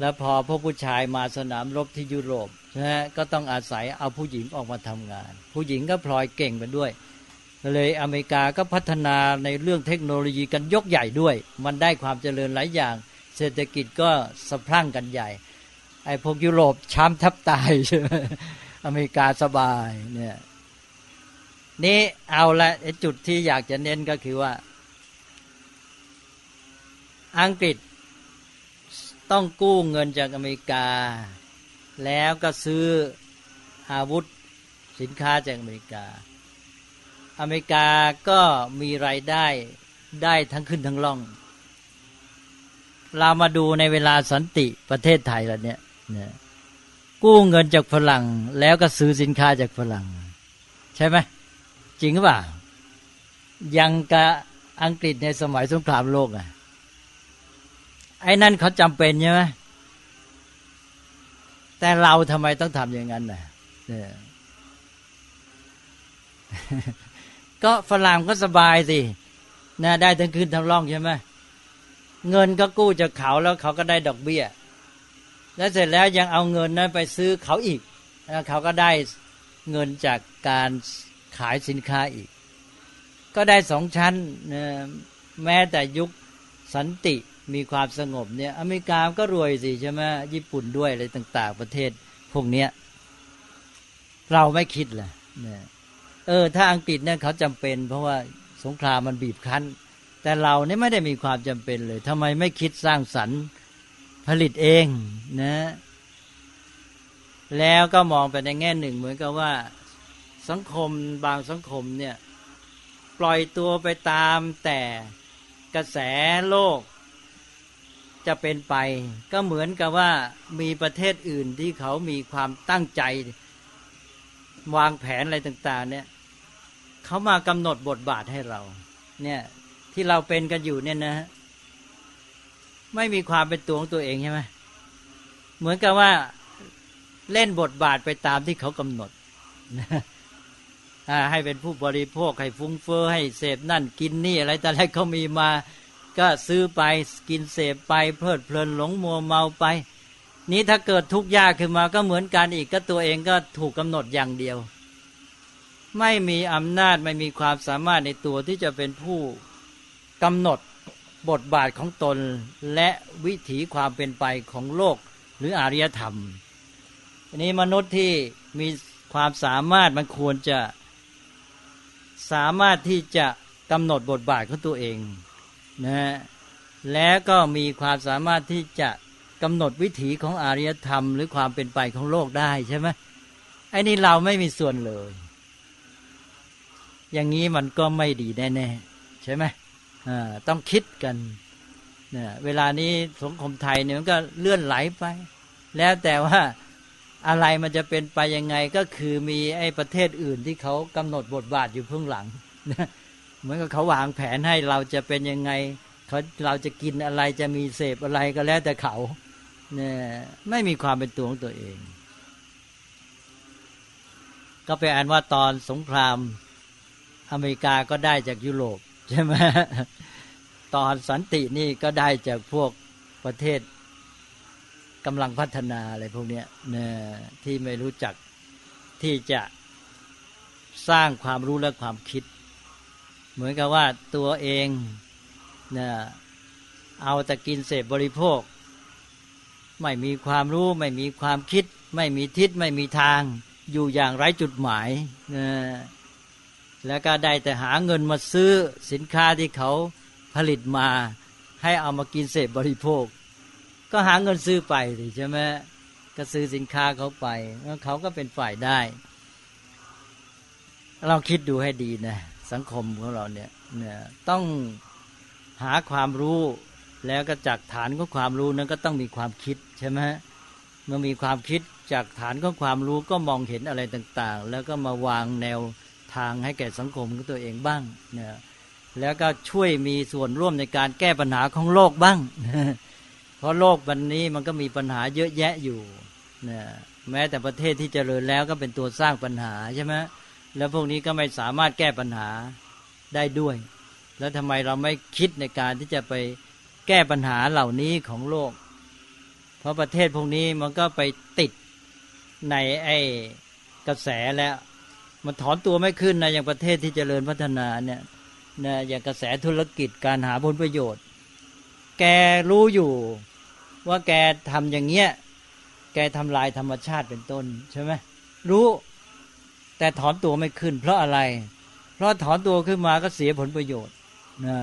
แล้วพอพวกผู้ชายมาสนามรบที่ยุโรปนะฮะก็ต้องอาศัยเอาผู้หญิงออกมาทำงานผู้หญิงก็พลอยเก่งไปด้วยเลยอเมริกาก็พัฒนาในเรื่องเทคโนโลยีกันยกใหญ่ด้วยมันได้ความเจริญหลายอย่างเศรษฐกิจก็สะพรั่งกันใหญ่ไอ้พวกยุโรปช้ำทับตายใช่ไหมอเมริกาสบายเนี่ยนี่เอาละจุดที่อยากจะเน้นก็คือว่าอังกฤษต้องกู้เงินจากอเมริกาแล้วก็ซื้ออาวุธสินค้าจากอเมริกาอเมริกาก็มีรายได้ได้ทั้งขึ้นทั้งล่องเรามาดูในเวลาสันติประเทศไทยแล้วเนี่ยกู้เงินจากฝรั่งแล้วก็ซื้อสินค้าจากฝรั่งใช่ไหมจริงหรือเปล่ายังกับอังกฤษในสมัยสงครามโลกอ่ะไอ้นั่นเขาจำเป็นใช่ไหมแต่เราทำไมต้องทำอย่างนั้นน่ะก็ฝรั่งก็สบายสินะได้ทั้งคืนทั้งล่องใช่ไหมเงินก็กู้จากเขาแล้วเขาก็ได้ดอกเบี้ยแล้วเสร็จแล้วยังเอาเงินนั้นไปซื้อเขาอีกแล้วเขาก็ได้เงินจากการขายสินค้าอีกก็ได้สองชั้นนะแม้แต่ยุคสันติมีความสงบเนี่ยอเมริกาก็รวยสิใช่ไหมญี่ปุ่นด้วยอะไรต่างๆประเทศพวกเนี้ยเราไม่คิดเลยเนี่ยเออถ้าอังกฤษเนี่ยเขาจำเป็นเพราะว่าสงครามมันบีบคั้นแต่เราเนี่ยไม่ได้มีความจำเป็นเลยทำไมไม่คิดสร้างสรรค์ ผลิตเองนะแล้วก็มองไปในแง่หนึ่งเหมือนกับว่าสังคมบางสังคมเนี่ยปล่อยตัวไปตามแต่กระแสโลกจะเป็นไปก็เหมือนกับว่ามีประเทศอื่นที่เขามีความตั้งใจวางแผนอะไรต่างๆเนี่ยเขามากำหนดบทบาทให้เราเนี่ยที่เราเป็นกันอยู่เนี่ยนะไม่มีความเป็นตัวของตัวเองใช่ไหมเหมือนกับว่าเล่นบทบาทไปตามที่เขากำหนดให้เป็นผู้บริโภคให้ฟุ้งเฟ้อให้เสพนั่นกินนี่อะไรแต่อะไรเขามีมาก็ซื้อไปกินเสพไปเพลิดเพลินหลงมัวเมาไปนี้ถ้าเกิดทุกข์ยากขึ้นมาก็เหมือนกันอีกก็ตัวเองก็ถูกกำหนดอย่างเดียวไม่มีอำนาจไม่มีความสามารถในตัวที่จะเป็นผู้กำหนดบทบาทของตนและวิถีความเป็นไปของโลกหรืออารยธรรมอันนี้มนุษย์ที่มีความสามารถมันควรจะสามารถที่จะกำหนดบทบาทของตัวเองนะและก็มีความสามารถที่จะกำหนดวิถีของอารยธรรมหรือความเป็นไปของโลกได้ใช่ไหมไอ้นี่เราไม่มีส่วนเลยอย่างนี้มันก็ไม่ดีแน่ๆใช่ไหมต้องคิดกันนะเวลานี้สังคมไทยเนี่ยมันก็เลื่อนไหลไปแล้วแต่ว่าอะไรมันจะเป็นไปยังไงก็คือมีไอ้ประเทศอื่นที่เขากำหนดบทบาทอยู่เบื้องหลังนะเหมือนกับเขาวางแผนให้เราจะเป็นยังไงเขาเราจะกินอะไรจะมีเสพอะไรก็แล้วแต่เขาเนี่ยไม่มีความเป็นตัวของตัวเองก็ไปอ่านว่าตอนสงครามอเมริกาก็ได้จากยุโรปใช่ไหมตอนสันตินี่ก็ได้จากพวกประเทศกำลังพัฒนาอะไรพวกนี้เนี่ยที่ไม่รู้จักที่จะสร้างความรู้และความคิดเหมือนกับว่าตัวเองเนี่ยเอาแต่กินเสพบริโภคไม่มีความรู้ไม่มีความคิดไม่มีทิศไม่มีทางอยู่อย่างไร้จุดหมายเนี่ยแล้วก็ได้แต่หาเงินมาซื้อสินค้าที่เขาผลิตมาให้เอามากินเสพบริโภคก็หาเงินซื้อไปสิใช่ไหมก็ซื้อสินค้าเขาไปแล้วเขาก็เป็นฝ่ายได้เราคิดดูให้ดีนะสังคมของเราเนี่ยเนี่ยต้องหาความรู้แล้วก็จากฐานของความรู้นั้นก็ต้องมีความคิดใช่ไหมเมื่อมีความคิดจากฐานของความรู้ก็มองเห็นอะไรต่างๆแล้วก็มาวางแนวทางให้แก่สังคมของตัวเองบ้างนะแล้วก็ช่วยมีส่วนร่วมในการแก้ปัญหาของโลกบ้างเพราะโลกวันนี้มันก็มีปัญหาเยอะแยะอยู่นะแม้แต่ประเทศที่เจริญแล้วก็เป็นตัวสร้างปัญหาใช่ไหมแล้วพวกนี้ก็ไม่สามารถแก้ปัญหาได้ด้วยแล้วทำไมเราไม่คิดในการที่จะไปแก้ปัญหาเหล่านี้ของโลกเพราะประเทศพวกนี้มันก็ไปติดในไอ้กระแสแล้วมันถอนตัวไม่ขึ้นนะอย่างประเทศที่เจริญพัฒนาเนี่ยนะอย่างกระแสธุรกิจการหาผลประโยชน์แกรู้อยู่ว่าแกทำอย่างเงี้ยแกทำลายธรรมชาติเป็นต้นใช่ไหมรู้แต่ถอนตัวไม่ขึ้นเพราะอะไรเพราะถอนตัวขึ้นมาก็เสียผลประโยชน์นะ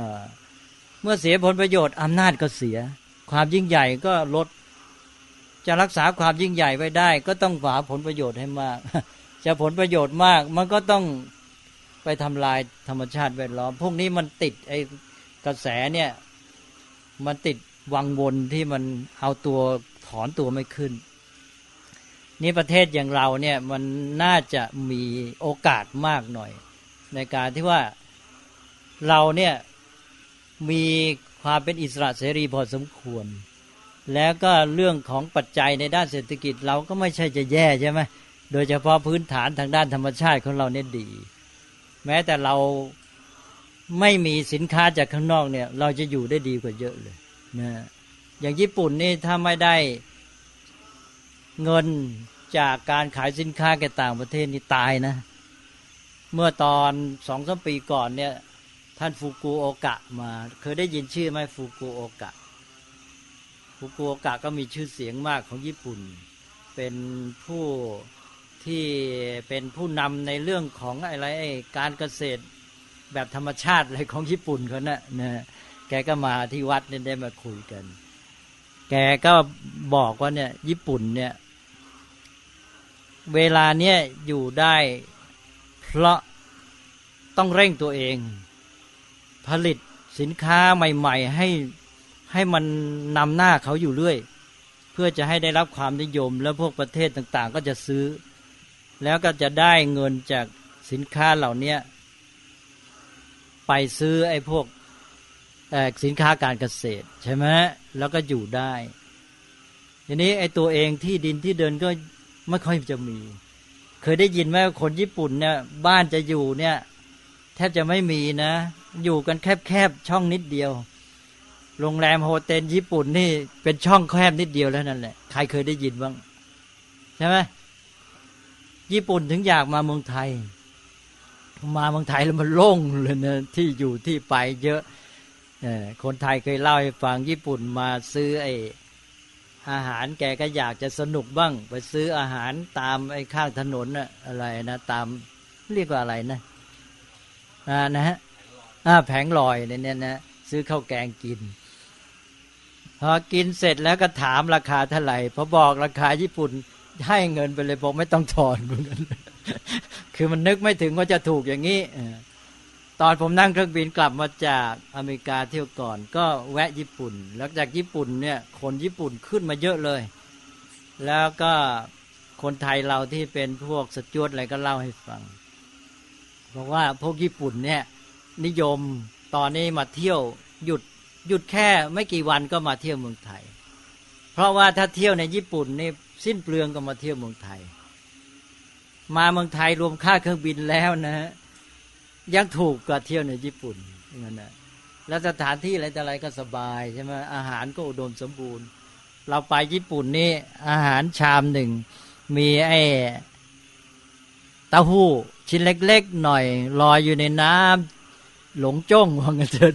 เมื่อเสียผลประโยชน์อำนาจก็เสียความยิ่งใหญ่ก็ลดจะรักษาความยิ่งใหญ่ไว้ได้ก็ต้องหาผลประโยชน์ให้มากจะผลประโยชน์มากมันก็ต้องไปทำลายธรรมชาติแวดล้อมพวกนี้มันติดไอ้กระแสเนี่ยมันติดวังวนที่มันเอาตัวถอนตัวไม่ขึ้นนี่ประเทศอย่างเราเนี่ยมันน่าจะมีโอกาสมากหน่อยในการที่ว่าเราเนี่ยมีความเป็นอิสระเสรีพอสมควรแล้วก็เรื่องของปัจจัยในด้านเศรษฐกิจเราก็ไม่ใช่จะแย่ใช่ไหมโดยเฉพาะพื้นฐานทางด้านธรรมชาติของเราเนี่ยดีแม้แต่เราไม่มีสินค้าจากข้างนอกเนี่ยเราจะอยู่ได้ดีกว่าเยอะเลยนะอย่างญี่ปุ่นนี่ถ้าไม่ได้เงินจากการขายสินค้าแก่ต่างประเทศนี่ตายนะเมื่อตอน สองถึงสาม ปีก่อนเนี่ยท่านฟูกุโอกะมาเคยได้ยินชื่อไหมฟูกุโอกะฟูกุโอกะก็มีชื่อเสียงมากของญี่ปุ่นเป็นผู้ที่เป็นผู้นำในเรื่องของอะไรการเกษตรแบบธรรมชาติอะไรของญี่ปุ่นเขานะนะแกก็มาที่วัดนี่ได้มาคุยกันแก แกก็บอกว่าเนี่ยญี่ปุ่นเนี่ยเวลาเนี้ยอยู่ได้เพราะต้องเร่งตัวเองผลิตสินค้าใหม่ๆให้ให้มันนำหน้าเขาอยู่เรื่อยเพื่อจะให้ได้รับความนิยมแล้วพวกประเทศต่างๆก็จะซื้อแล้วก็จะได้เงินจากสินค้าเหล่านี้ไปซื้อไอ้พวกสินค้าการเกษตรใช่ไหมแล้วก็อยู่ได้ทีนี้ไอ้ตัวเองที่ดินที่เดินก็ไม่ค่อยจะมีเคยได้ยินไหมคนญี่ปุ่นเนี่ยบ้านจะอยู่เนี่ยแทบจะไม่มีนะอยู่กันแคบๆช่องนิดเดียวโรงแรมโฮเทลญี่ปุ่นนี่เป็นช่องแคบนิดเดียวแล้วนั่นแหละใครเคยได้ยินบ้างใช่ไหมญี่ปุ่นถึงอยากมาเมืองไทยมาเมืองไทยแล้วมันโล่งเลยนะที่อยู่ที่ไปเยอะคนไทยเคยเล่าให้ฟังญี่ปุ่นมาซื้อไออาหารแกก็อยากจะสนุกบ้างไปซื้ออาหารตามไอ้ข้างถนนน่ะอะไรนะตามเรียกว่าอะไรนะอ่านะฮะอ่าแผงลอยเนี่ยนะซื้อข้าวแกงกินพอกินเสร็จแล้วก็ถามราคาเท่าไหร่พอบอกราคาญี่ปุ่นให้เงินไปเลยบอกไม่ต้องถอนเหมือนกันคือมันนึกไม่ถึงว่าจะถูกอย่างนี้ตอนผมนั่งเครื่องบินกลับมาจากอเมริกาเที่ยวก่อนก็แวะญี่ปุ่นแล้วจากญี่ปุ่นเนี่ยคนญี่ปุ่นขึ้นมาเยอะเลยแล้วก็คนไทยเราที่เป็นพวกสจ๊วตอะไรก็เล่าให้ฟังบอกว่าพวกญี่ปุ่นเนี่ยนิยมตอนนี้มาเที่ยวหยุดหยุดแค่ไม่กี่วันก็มาเที่ยวเมืองไทยเพราะว่าถ้าเที่ยวในญี่ปุ่นนี่สิ้นเปลืองก็มาเที่ยวเมืองไทยมาเมืองไทยรวมค่าเครื่องบินแล้วนะยังถูกกว่าเที่ยวในญี่ปุ่นนั่นนะแล้วสถานที่อะไรแต่อะไรก็สบายใช่ไหมอาหารก็อุดมสมบูรณ์เราไปญี่ปุ่นนี่อาหารชามหนึ่งมีไอ้เต้าหู้ชิ้นเล็กๆหน่อยลอยอยู่ในน้ำหลงจ้งวางกันเถอะ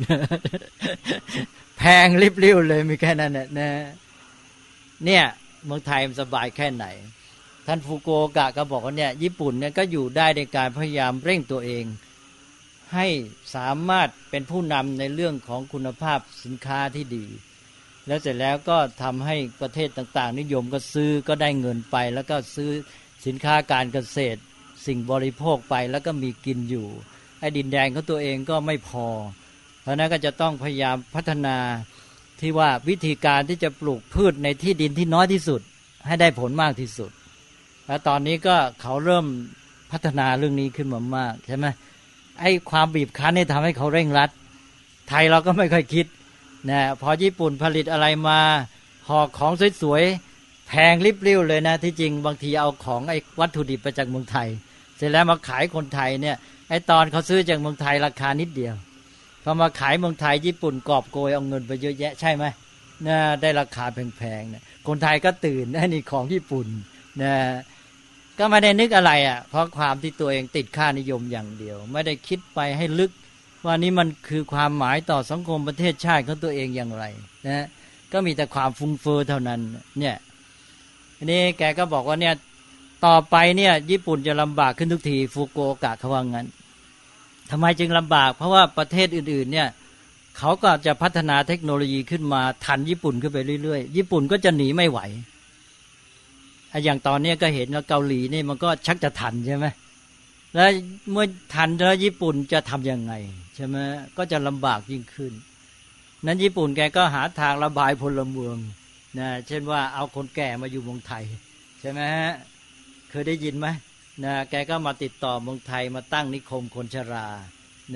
แพงริบลิ่วเลยมีแค่นั้นนะเนี่ยเมืองไทยมันสบายแค่ไหนท่านฟูโกกะก็บอกว่าเนี่ยญี่ปุ่นเนี่ยก็อยู่ได้ในการพยายามเร่งตัวเองให้สามารถเป็นผู้นำในเรื่องของคุณภาพสินค้าที่ดีแล้วเสร็จแล้วก็ทำให้ประเทศต่างๆนิยมก็ซื้อก็ได้เงินไปแล้วก็ซื้อสินค้าการเกษตรสิ่งบริโภคไปแล้วก็มีกินอยู่ไอ้ดินแดนของตัวเองก็ไม่พอเพราะนั้นก็จะต้องพยายามพัฒนาที่ว่าวิธีการที่จะปลูกพืชในที่ดินที่น้อยที่สุดให้ได้ผลมากที่สุดและตอนนี้ก็เขาเริ่มพัฒนาเรื่องนี้ขึ้นมามากใช่ไหมไอ้ความบีบคั้นนี่ทำให้เขาเร่งรัดไทยเราก็ไม่ค่อยคิดนะพอญี่ปุ่นผลิตอะไรมาห่อของสวยๆแพงริบลิ่วเลยนะที่จริงบางทีเอาของไอ้วัตถุดิบมาจากเมืองไทยเสร็จแล้วมาขายคนไทยเนี่ยไอ้ตอนเขาซื้อจากเมืองไทยราคานิดเดียวพอมาขายเมืองไทยญี่ปุ่นกอบโกยเอาเงินไปเยอะแยะใช่ไหมนะได้ราคาแพงๆนะคนไทยก็ตื่นนะนี่ของญี่ปุ่นนะก็ไม่ได้นึกอะไรอ่ะเพราะความที่ตัวเองติดค่านิยมอย่างเดียวไม่ได้คิดไปให้ลึกว่านี่มันคือความหมายต่อสังคมประเทศชาติของตัวเองอย่างไรนะก็มีแต่ความฟุ้งเฟ้อเท่านั้นเนี่ยทีนี้แกก็บอกว่าเนี่ยต่อไปเนี่ยญี่ปุ่นจะลำบากขึ้นทุกทีฟูโกกะเขาว่างั้นทำไมจึงลำบากเพราะว่าประเทศอื่นๆเนี่ยเขาก็จะพัฒนาเทคโนโลยีขึ้นมาทันญี่ปุ่นขึ้นไปเรื่อยๆญี่ปุ่นก็จะหนีไม่ไหวอย่างตอนนี้ก็เห็นว่าเกาหลีนี่มันก็ชักจะทันใช่ไหมแล้วเมื่อทันแล้วญี่ปุ่นจะทำยังไงใช่ไหมก็จะลำบากยิ่งขึ้นนั้นญี่ปุ่นแกก็หาทางระบายพลเมืองนะเช่นว่าเอาคนแก่มาอยู่เมืองไทยใช่ไหมเคยได้ยินไหมนะแกก็มาติดต่อเมืองไทยมาตั้งนิคมคนชรา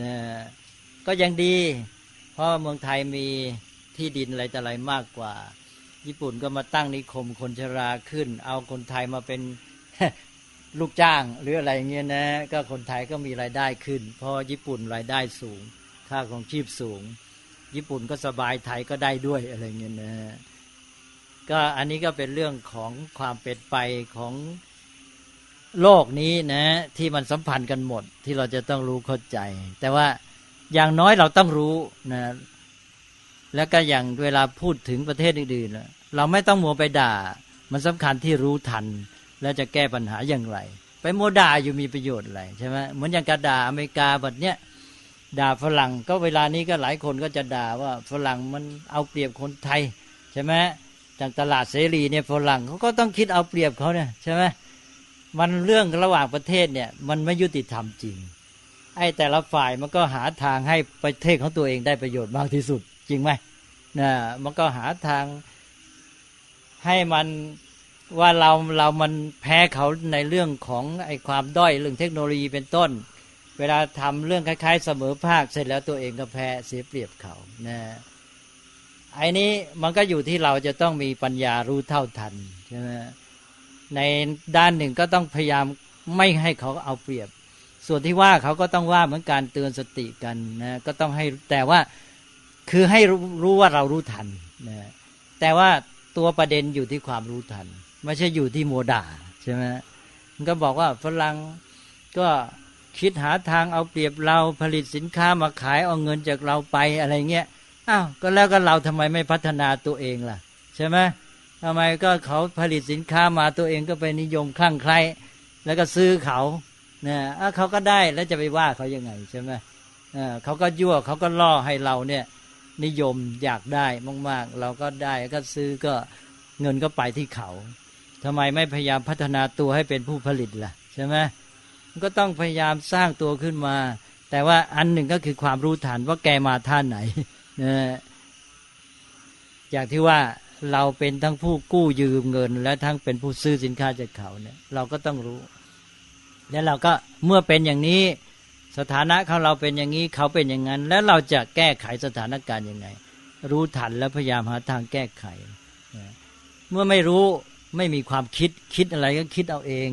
นะก็ยังดีเพราะเมืองไทยมีที่ดินอะไรแต่อะไรมากกว่าญี่ปุ่นก็มาตั้งนิคมคนชราขึ้นเอาคนไทยมาเป็นลูกจ้างหรืออะไรเงี้ยนะก็คนไทยก็มีรายได้ขึ้นเพราะญี่ปุ่นรายได้สูงค่าของชีพสูงญี่ปุ่นก็สบายไทยก็ได้ด้วยอะไรเงี้ยนะก็อันนี้ก็เป็นเรื่องของความเป็นไปของโลกนี้นะที่มันสัมพันธ์กันหมดที่เราจะต้องรู้เข้าใจแต่ว่าอย่างน้อยเราต้องรู้นะแล้วก็อย่างเวลาพูดถึงประเทศอื่นๆเราไม่ต้องมัวไปด่ามันสำคัญที่รู้ทันแล้วจะแก้ปัญหาอย่างไรไปมัวด่าอยู่มีประโยชน์อะไรใช่ไหมเหมือนอย่างการด่าอเมริกาแบบเนี้ยด่าฝรั่งก็เวลานี้ก็หลายคนก็จะด่าว่าฝรั่งมันเอาเปรียบคนไทยใช่ไหม จากตลาดเสรีเนี่ยฝรั่งเขาก็ต้องคิดเอาเปรียบเขาเนี่ยใช่ไหมมันเรื่องระหว่างประเทศเนี่ยมันไม่ยุติธรรมจริงไอ้แต่ละฝ่ายมันก็หาทางให้ประเทศของตัวเองได้ประโยชน์มากที่สุดจริงไหมนะมันก็หาทางให้มันว่าเราเรามันแพ้เขาในเรื่องของไอ้ความด้อยเรื่องเทคโนโลยีเป็นต้นเวลาทำเรื่องคล้ายๆเสมอภาคเสร็จแล้วตัวเองก็แพ้เสียเปรียบเขานะไอ้นี้มันก็อยู่ที่เราจะต้องมีปัญญารู้เท่าทันใช่ไหมในด้านหนึ่งก็ต้องพยายามไม่ให้เขาเอาเปรียบส่วนที่ว่าเขาก็ต้องว่าเหมือนการเตือนสติกันนะก็ต้องให้แต่ว่าคือให้รู้ว่าเรารู้ทันนะแต่ว่าตัวประเด็นอยู่ที่ความรู้ทันไม่ใช่อยู่ที่โมด่าใช่ไหมมันก็บอกว่าฝรั่งก็คิดหาทางเอาเปรียบเราผลิตสินค้ามาขายเอาเงินจากเราไปอะไรเงี้ยอ้าวก็แล้วก็เราทำไมไม่พัฒนาตัวเองล่ะใช่ไหมทำไมก็เขาผลิตสินค้ามาตัวเองก็ไปนิยมคลั่งไคล้แล้วก็ซื้อเขาเนี่ยเขาก็ได้แล้วจะไปว่าเขายังไงใช่ไหมเขาก็ยั่วเขาก็ล่อให้เราเนี่ยนิยมอยากได้มากๆเราก็ได้ก็ซื้อก็เงินก็ไปที่เขาทำไมไม่พยายามพัฒนาตัวให้เป็นผู้ผลิตล่ะใช่ไหมก็ต้องพยายามสร้างตัวขึ้นมาแต่ว่าอันหนึ่งก็คือความรู้ทันว่าแกมาท่านไหนนะอย่างที่ว่าเราเป็นทั้งผู้กู้ยืมเงินและทั้งเป็นผู้ซื้อสินค้าจากเขาเนี่ยเราก็ต้องรู้แล้วเราก็เมื่อเป็นอย่างนี้สถานะของเราเป็นอย่างนี้เขาเป็นอย่างนั้นแล้วเราจะแก้ไขสถานการณ์ยังไงรู้ทันแล้วพยายามหาทางแก้ไขนะเมื่อไม่รู้ไม่มีความคิดคิดอะไรก็คิดเอาเอง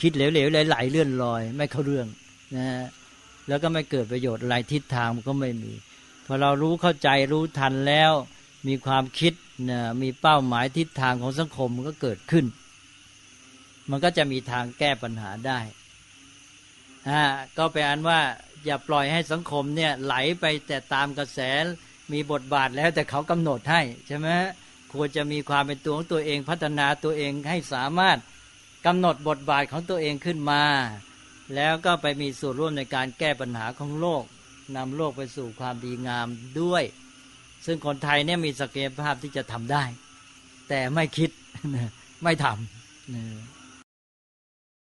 คิดเหลวๆไหลๆเลื่อนลอยไม่เข้าเรื่องนะฮะแล้วก็ไม่เกิดประโยชน์อะไรทิศทางมันก็ไม่มีพอเรารู้เข้าใจรู้ทันแล้วมีความคิดนะมีเป้าหมายทิศทางของสังคมมันก็เกิดขึ้นมันก็จะมีทางแก้ปัญหาได้อ่าก็แปลว่าอย่าปล่อยให้สังคมเนี่ยไหลไปแต่ตามกระแสมีบทบาทแล้วแต่เขากำหนดให้ใช่ไหมควรจะมีความเป็นตัวของตัวเองพัฒนาตัวเองให้สามารถกำหนดบทบาทของตัวเองขึ้นมาแล้วก็ไปมีส่วนร่วมในการแก้ปัญหาของโลกนำโลกไปสู่ความดีงามด้วยซึ่งคนไทยเนี่ยมีศักยภาพที่จะทำได้แต่ไม่คิดไม่ทำ